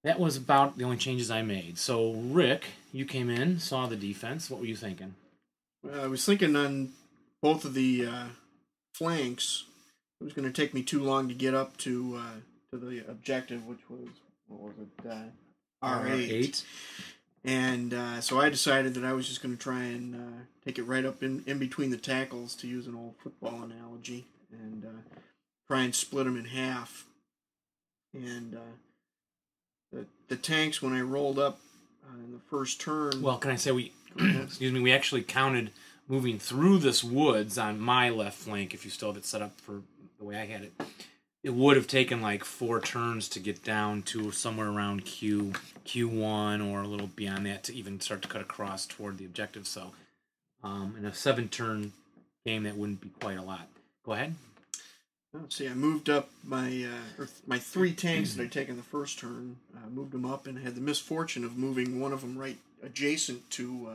that was about the only changes I made. So, Rick, you came in, saw the defense. What were you thinking? Well, I was thinking on both of the flanks, it was going to take me too long to get up to the objective, which was, what was it, R8. And so I decided that I was just going to try and take it right up in between the tackles, to use an old football analogy, and try and split them in half. And... The tanks, when I rolled up in the first turn... Well, can I say we... excuse me, we actually counted moving through this woods on my left flank, if you still have it set up for the way I had it. It would have taken like 4 turns to get down to somewhere around Q1 or a little beyond that to even start to cut across toward the objective. So in a 7-turn game, that wouldn't be quite a lot. Go ahead. Let's see, I moved up my my 3 tanks that I'd taken the first turn, moved them up, and had the misfortune of moving one of them right adjacent to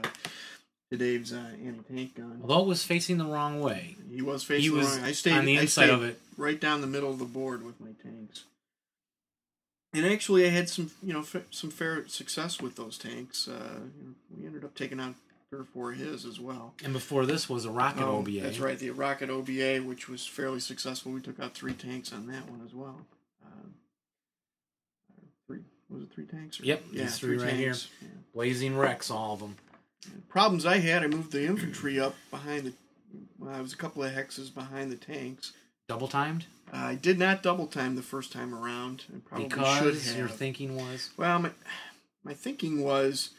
Dave's anti-tank gun. Although it was facing the wrong way. He was facing the wrong way. I stayed on the inside of it, right down the middle of the board with my tanks. And actually, I had some some fair success with those tanks. We ended up taking out 3 or 4 his as well. And before this was a rocket OBA. That's right, the rocket OBA, which was fairly successful. We took out 3 tanks on that one as well. 3 tanks? Or, yep, yeah, 3 right tanks. Here. Yeah. Blazing wrecks, all of them. The problems I had, I moved the infantry up behind I was a couple of hexes behind the tanks, double timed? I did not double time the first time around. I probably should have. Your thinking was? Well, my thinking was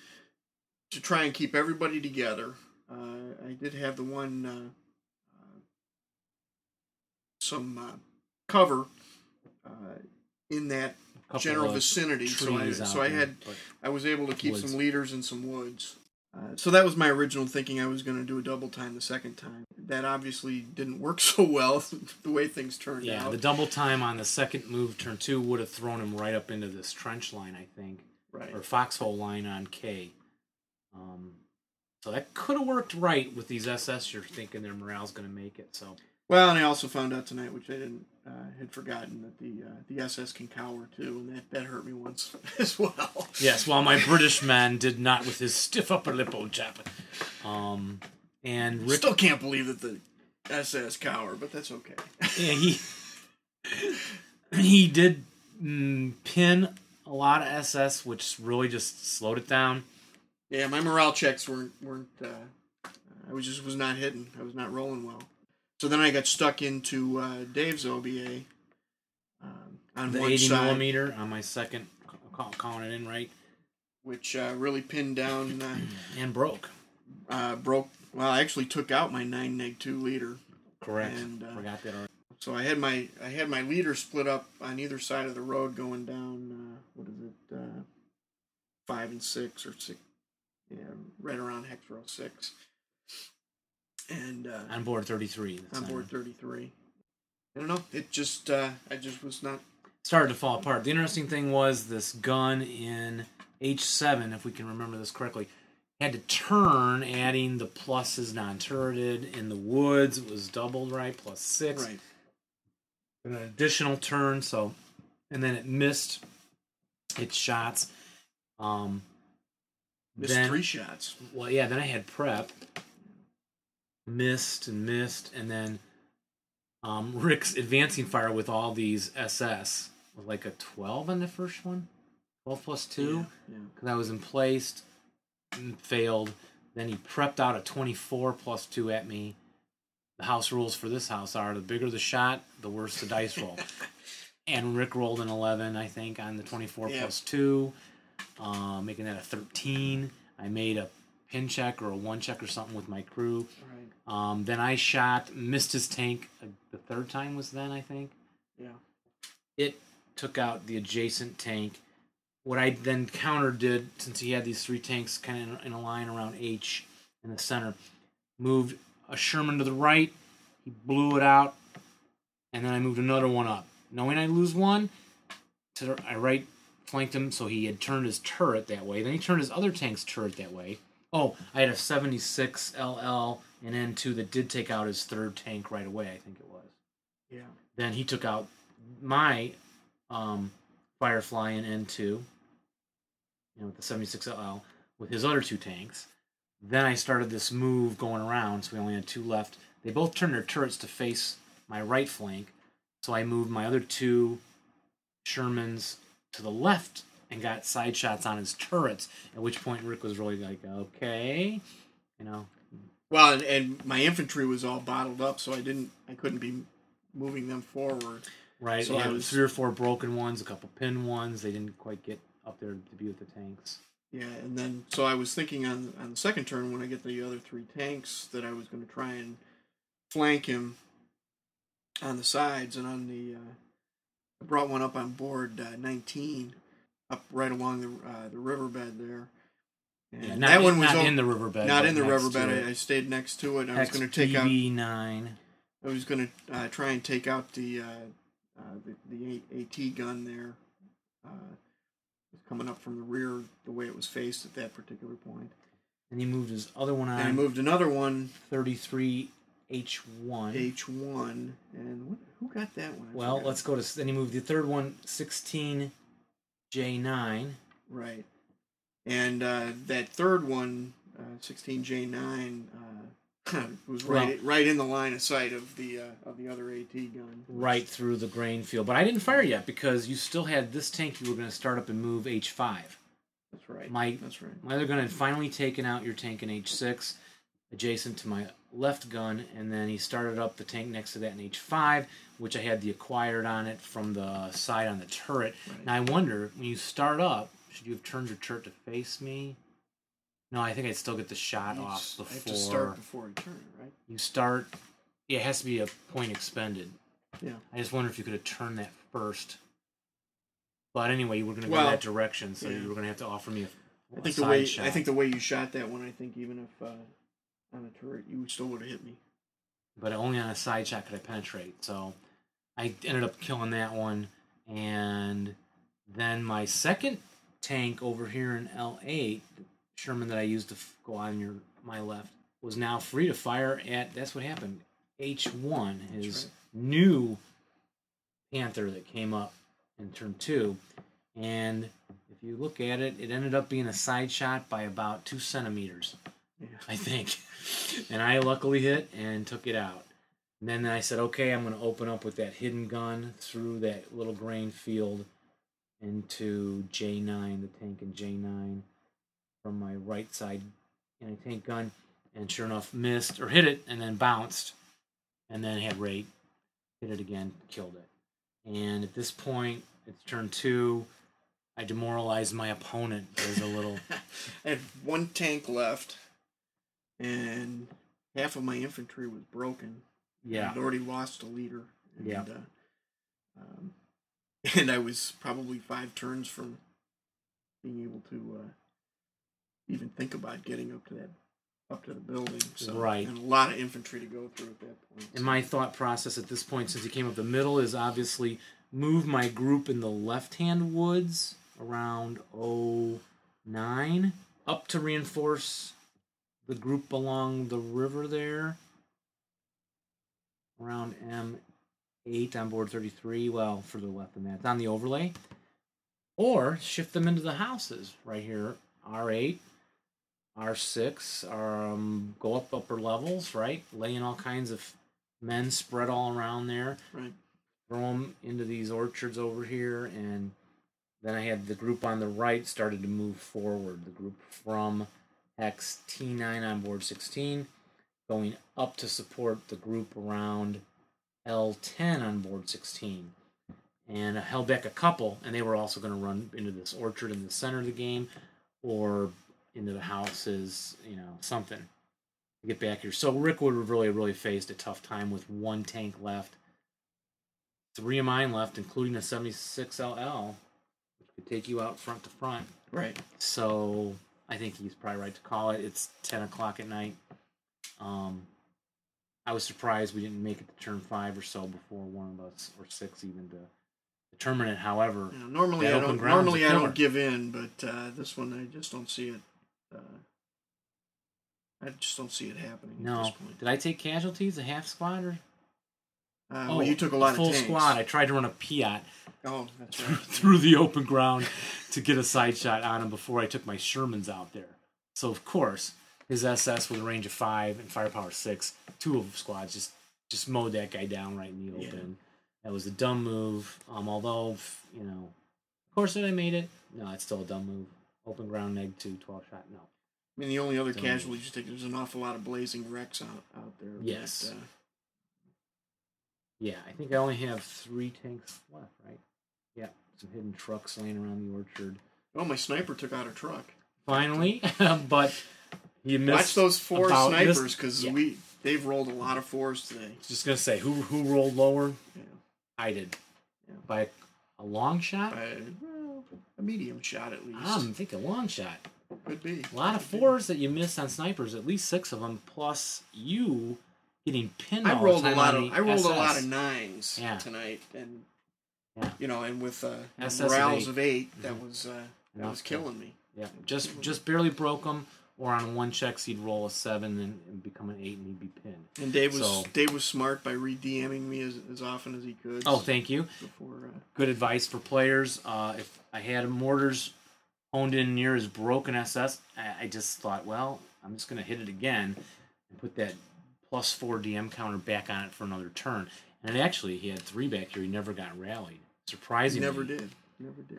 to try and keep everybody together. I did have the one, some cover in that general vicinity. So I was able to keep some leaders and some woods. So that was my original thinking. I was going to do a double time the second time. That obviously didn't work so well the way things turned out. Yeah, the double time on the second move, turn two, would have thrown him right up into this trench line, I think. Right. Or foxhole line on K. So that could have worked right with these SS. You're thinking their morale's going to make it. So. Well, and I also found out tonight, which I didn't had forgotten, that the SS can cower too, and that hurt me once as well. Yes, while my British man did not with his stiff upper lip, old chap. And Rick, still can't believe that the SS cower, but that's okay. Yeah, he did pin a lot of SS, which really just slowed it down. Yeah, my morale checks weren't. I was just not hitting. I was not rolling well. So then I got stuck into Dave's OBA on the 80 millimeter on my second, calling it in right, which really pinned down and broke. Well, I actually took out my 9 neg 2 leader. Correct. And, forgot that already. So I had my leader split up on either side of the road going down. What is it? 5 and 6 or 6? Yeah, right around hex row 6. And on board 33. On board 33. I don't know. It just I just was not started to fall apart. The interesting thing was this gun in H7, if we can remember this correctly, had to turn, adding the pluses non-turreted in the woods. It was doubled right, +6. Right. An additional turn. So, and then it missed its shots. Missed 3 shots. Well, yeah. Then I had prep. Missed, and then Rick's advancing fire with all these SS was like a 12 on the first one, 12 plus 2, because I was in place, and failed. Then he prepped out a 24 plus 2 at me. The house rules for this house are: the bigger the shot, the worse the dice roll. And Rick rolled an 11, I think, on the 24 plus 2, making that a 13. I made a pin check or a 1 check or something with my crew. Right. Then I shot, missed his tank. The third time was then, I think. Yeah. It took out the adjacent tank. What I then countered did, since he had these 3 tanks kind of in a line around H in the center, moved a Sherman to the right. He blew it out. And then I moved another one up. Knowing I lose one, I right flanked him, so he had turned his turret that way. Then he turned his other tank's turret that way. Oh, I had a 76 LL and N2 that did take out his third tank right away, I think it was. Yeah. Then he took out my Firefly and N2, with the 76 LL, with his other 2 tanks. Then I started this move going around, so we only had 2 left. They both turned their turrets to face my right flank, so I moved my other 2 Shermans to the left and got side shots on his turrets, at which point Rick was really like, okay, Well, and my infantry was all bottled up, so I couldn't be moving them forward. Right, so yeah, I was 3 or 4 broken ones, a couple pin ones. They didn't quite get up there to be with the tanks. Yeah, and then, so I was thinking on the second turn, when I get the other 3 tanks, that I was going to try and flank him on the sides, and on the, I brought one up on board 19, up right along the riverbed there. And yeah, in the riverbed. Not in the riverbed. I stayed next to it. I was going to take out BB9. I was going to try and take out the AT gun there, coming up from the rear the way it was faced at that particular point. And he moved his other one on. And I moved another one. 33 H1. And who got that one? Well, let's go to. Then he moved the third one. 16. J9. Right. And that third one, 16J9, was right in the line of sight of the other AT gun. Right through the grain field. But I didn't fire yet because you still had this tank you were going to start up and move H5. That's right. My other gun had finally taken out your tank in H6, adjacent to my left gun, and then he started up the tank next to that in H5, which I had the acquired on it from the side on the turret. Right. Now I wonder, when you start up, should you have turned your turret to face me? No, I think I'd still get the shot off before. I have to start before I turn, right? You start. Yeah, it has to be a point expended. Yeah. I just wonder if you could have turned that first. But anyway, you were going to go that direction, so you were going to have to offer me a side shot. I think the way you shot that one, I think even if on a turret, you still would have hit me. But only on a side shot could I penetrate. So I ended up killing that one. And then my second tank over here in L8, Sherman that I used to go on my left, was now free to fire at, that's what happened, H1, his new Panther that came up in turn 2. And if you look at it, it ended up being a side shot by about 2 centimeters, I think. And I luckily hit and took it out. And then I said, okay, I'm going to open up with that hidden gun through that little grain field into J9, the tank in J9, from my right side in a tank gun. And sure enough, missed, or hit it, and then bounced. And then had rate, hit it again, killed it. And at this point, it's turn 2. I demoralized my opponent. There's a little. I had one tank left, and half of my infantry was broken. Yeah, I'd already lost a leader. And, yeah, and I was probably 5 turns from being able to even think about getting up to the building. So, right, and a lot of infantry to go through at that point. And my thought process at this point, since he came up the middle, is obviously move my group in the left-hand woods around 09 up to reinforce the group along the river there around M8 on board 33, well, further left than that. It's on the overlay. Or shift them into the houses right here, R8, R6, go up upper levels, right? Laying all kinds of men spread all around there. Right. Throw them into these orchards over here, and then I had the group on the right started to move forward. The group from hex T9 on board 16, going up to support the group around L10 on board 16. And I held back a couple, and they were also going to run into this orchard in the center of the game, or into the houses, you know, something to get back here. So Rick would have really, really faced a tough time with one tank left. 3 of mine left, including a 76 LL, which could take you out front to front. Right. So I think he's probably right to call it. It's 10 o'clock at night. I was surprised we didn't make it to turn 5 or so before one of us, or 6 even, to determine it. However, yeah, normally I don't give in, but this one I just don't see it. I just don't see it happening. No. At this point. Did I take casualties? A half squad or? Well, you took a lot full of tanks. Squad. I tried to run a PIAT through the open ground to get a side shot on him before I took my Shermans out there. So, of course, his SS with a range of 5 and firepower 6, 2 of the squads just mowed that guy down right in the open. That was a dumb move. Although, you know, of course that I made it. No, it's still a dumb move. Open ground, neg 2, 12-shot, no. I mean, the only other casualty you take, there's an awful lot of blazing wrecks out there. Yes. But, yeah, I think I only have 3 tanks left, right? Yeah, some hidden trucks laying around the orchard. Oh, my sniper took out a truck. Finally, but you missed. Watch those 4 snipers, because they've rolled a lot of 4s today. I was just going to say, who rolled lower? Yeah. I did. Yeah. By a long shot? Well, a medium shot, at least. I think a long shot. Could be. A lot of 4s that you missed on snipers, at least 6 of them, plus you getting pinned. I rolled a lot of 9s tonight, and you know, and with morales of 8, that was killing me. Yeah, just barely broke them. Or on 1 checks, he'd roll a 7 and become an 8, and he'd be pinned. And Dave was smart by re-DMing me as often as he could. Oh, thank you. Good advice for players. If I had mortars honed in near his broken SS, I just thought, well, I'm just going to hit it again and put that plus 4 DM counter back on it for another turn. And actually, he had 3 back here. He never got rallied. Surprisingly. Never did.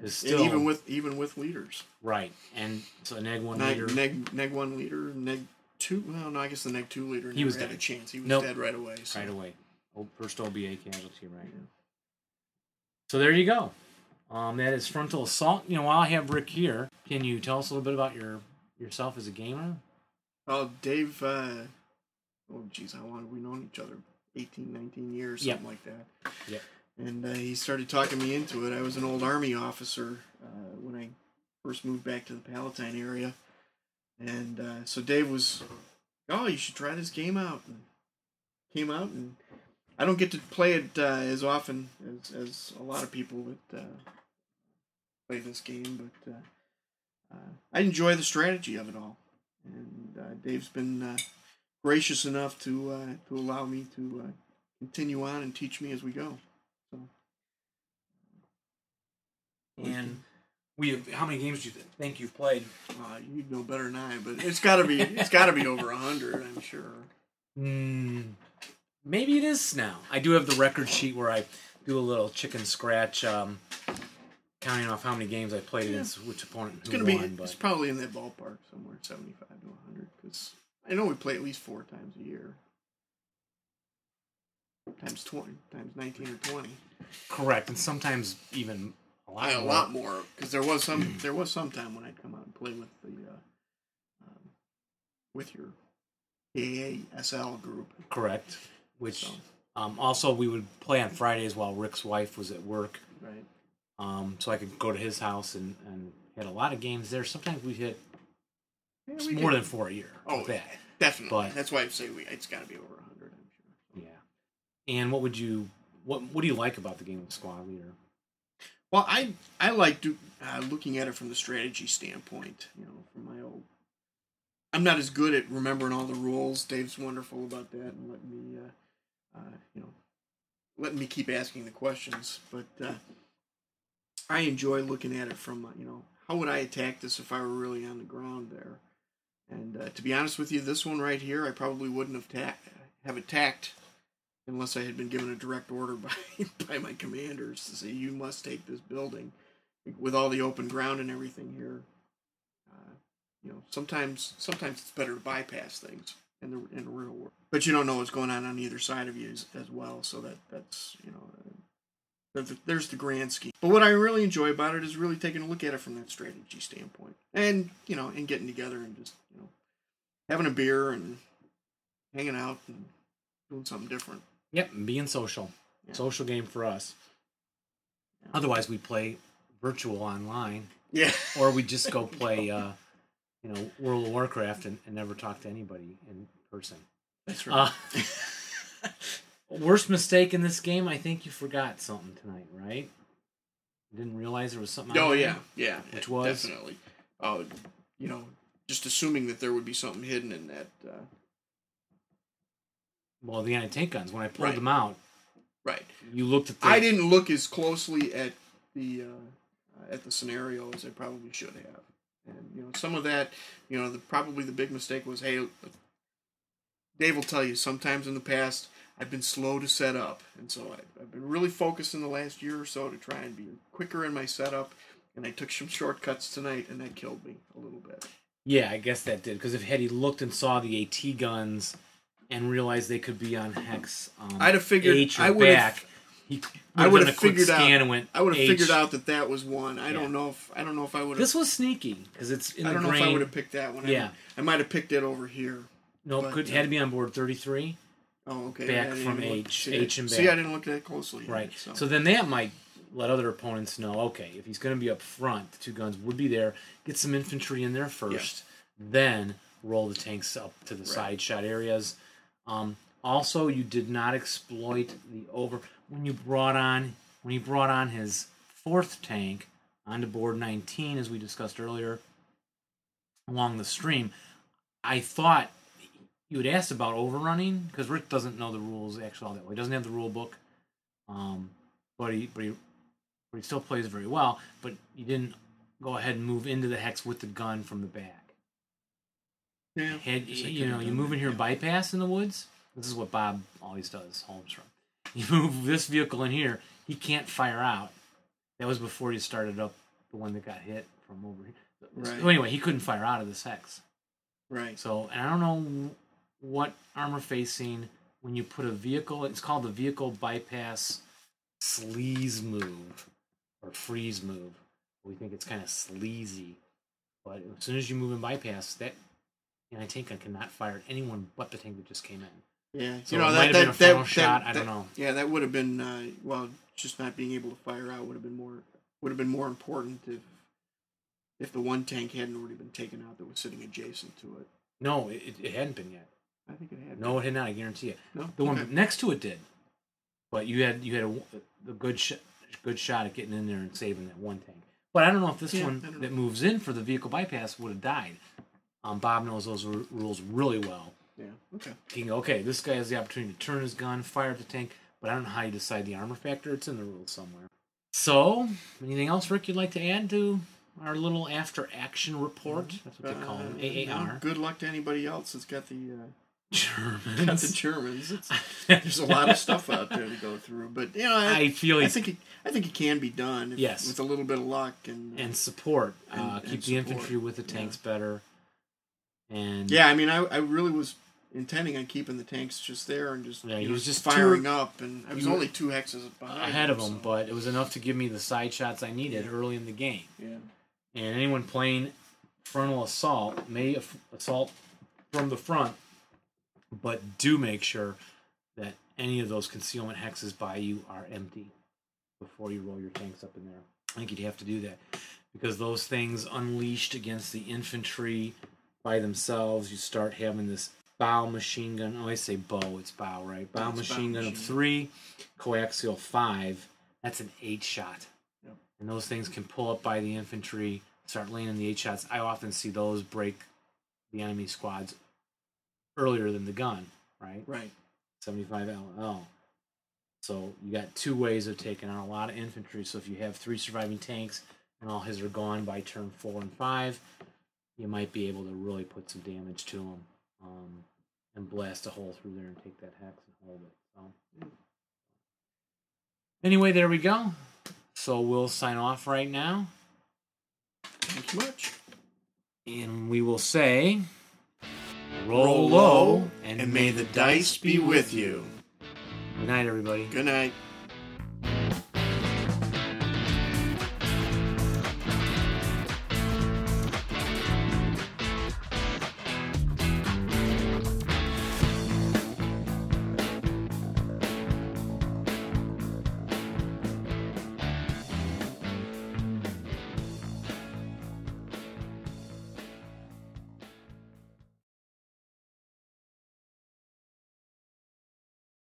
Still, and even with leaders. Right. And so a neg 1 leader. Neg 1 leader, neg 2? Well, no, I guess the neg 2 leader never had a chance. He was dead right away. So. Right away. First OBA casualty right now. So there you go. That is Frontal Assault. You know, while I have Rick here, can you tell us a little bit about yourself as a gamer? Well, Dave, oh, geez, how long have we known each other? 18, 19 years, something like that. Yep. And he started talking me into it. I was an old Army officer when I first moved back to the Palatine area. And so Dave was, oh, you should try this game out. And came out, and I don't get to play it as often as a lot of people that play this game, but I enjoy the strategy of it all. And Dave's been gracious enough to allow me to continue on and teach me as we go. So. And how many games do you think you've played? You'd know better than I, but it's got to be over 100, I'm sure. Maybe it is now. I do have the record sheet where I do a little chicken scratch, counting off how many games I played against which opponent who won. It's probably in that ballpark somewhere, 75 to 100, because I know we play at least 4 times a year. Times 20, times 19 or 20. Correct, and sometimes even a lot more, because there was some time when I'd come out and play with the with your AASL group. Correct. Which also we would play on Fridays while Rick's wife was at work. Right. So I could go to his house and had a lot of games there. Sometimes we hit more than 4 a year. Oh, yeah, definitely. But that's why I say it's got to be over 100. I'm sure. Yeah. And what do you like about the game of Squad Leader? Well, I like looking at it from the strategy standpoint. You know, from my old. I'm not as good at remembering all the rules. Dave's wonderful about that and letting me, letting me keep asking the questions. But I enjoy looking at it from, how would I attack this if I were really on the ground there? And to be honest with you, this one right here, I probably wouldn't have attacked unless I had been given a direct order by my commanders to say, you must take this building. With all the open ground and everything here, sometimes it's better to bypass things in the real world. But you don't know what's going on either side of you as well, so that's, there's the grand scheme. But what I really enjoy about it is really taking a look at it from that strategy standpoint. And, and getting together and just, having a beer and hanging out and doing something different. Yep, and being social. Yeah. Social game for us. Yeah. Otherwise, we play virtual online. Yeah. Or we just go play... World of Warcraft and never talk to anybody in person. That's right. Worst mistake in this game, I think you forgot something tonight, right? You didn't realize there was something out there? Yeah. Which was? Definitely. Just assuming that there would be something hidden in that. Well, the anti-tank guns, when I pulled them out. Right. You looked at the... I didn't look as closely at the scenario as I probably should have. And, some of that, probably the big mistake was, hey, Dave will tell you, sometimes in the past, I've been slow to set up. And so I've been really focused in the last year or so to try and be quicker in my setup. And I took some shortcuts tonight, and that killed me a little bit. Yeah, I guess that did. Because if had he looked and saw the AT guns and realized they could be on Hex I'd have figured, H or I back... I would have figured out. I would have figured out that was one. I don't know if I would. This was sneaky because it's in the grain. I don't know if I would have picked that one. Yeah, I might have picked it over here. No, it had to be on board 33. Oh, okay. Back from H and back. See, I didn't look at it closely. Right. Yet, so then that might let other opponents know. Okay, if he's going to be up front, the 2 guns would be there. Get some infantry in there first, then roll the tanks up to the side shot areas. Also, you did not exploit the over. When he brought on his 4th tank onto board 19, as we discussed earlier, along the stream, I thought you had asked about overrunning because Rick doesn't know the rules actually all that well. He doesn't have the rule book, but he still plays very well. But you didn't go ahead and move into the hex with the gun from the back. Yeah, you move in here bypass in the woods. This is what Bob always does. Holmes from. You move this vehicle in here, he can't fire out. That was before you started up the one that got hit from over here. Right. So anyway, he couldn't fire out of this hex. Right. So, and I don't know what armor facing when you put a vehicle, it's called the vehicle bypass sleaze move or freeze move. We think it's kind of sleazy, but as soon as you move and bypass that, anti-tank gun cannot fire at anyone but the tank that just came in. Yeah, so you know, it might have been a frontal shot, I don't know. Yeah, that would have been well, just not being able to fire out would have been more important if the one tank hadn't already been taken out that was sitting adjacent to it. No, it hadn't been yet. I think it had. No, it had not. I guarantee it. No, the one next to it did, but you had a good shot at getting in there and saving that one tank. But I don't know if this one that moves in for the vehicle bypass would have died. Bob knows those rules really well. Yeah. Okay. This guy has the opportunity to turn his gun, fire at the tank, but I don't know how you decide the armor factor. It's in the rules somewhere. So, anything else, Rick, you'd like to add to our little after-action report? Mm-hmm. That's what they call them, AAR. No, good luck to anybody else that's got the Germans. There's a lot of stuff out there to go through, but you know, I think it can be done. Yes, with a little bit of luck and support, keep the infantry with the tanks better. And yeah, I mean, I really was intending on keeping the tanks just there and just he was just firing up, and I was only two hexes ahead of him, but it was enough to give me the side shots I needed early in the game. Yeah, and anyone playing frontal assault may assault from the front. But do make sure that any of those concealment hexes by you are empty before you roll your tanks up in there. I think you'd have to do that because those things unleashed against the infantry by themselves, you start having this bow machine gun. I always say bow, it's bow, right? Bow machine gun of 3, coaxial 5. That's an 8 shot. Yep. And those things can pull up by the infantry, start landing the 8 shots. I often see those break the enemy squads earlier than the gun, right? Right. 75 LL. So you got two ways of taking out a lot of infantry. So if you have 3 surviving tanks and all his are gone by turn 4 and 5, you might be able to really put some damage to them and blast a hole through there and take that hex and hold it. So anyway, there we go. So we'll sign off right now. Thank you much. And we will say... Roll low, and may the dice be with you. Good night, everybody. Good night.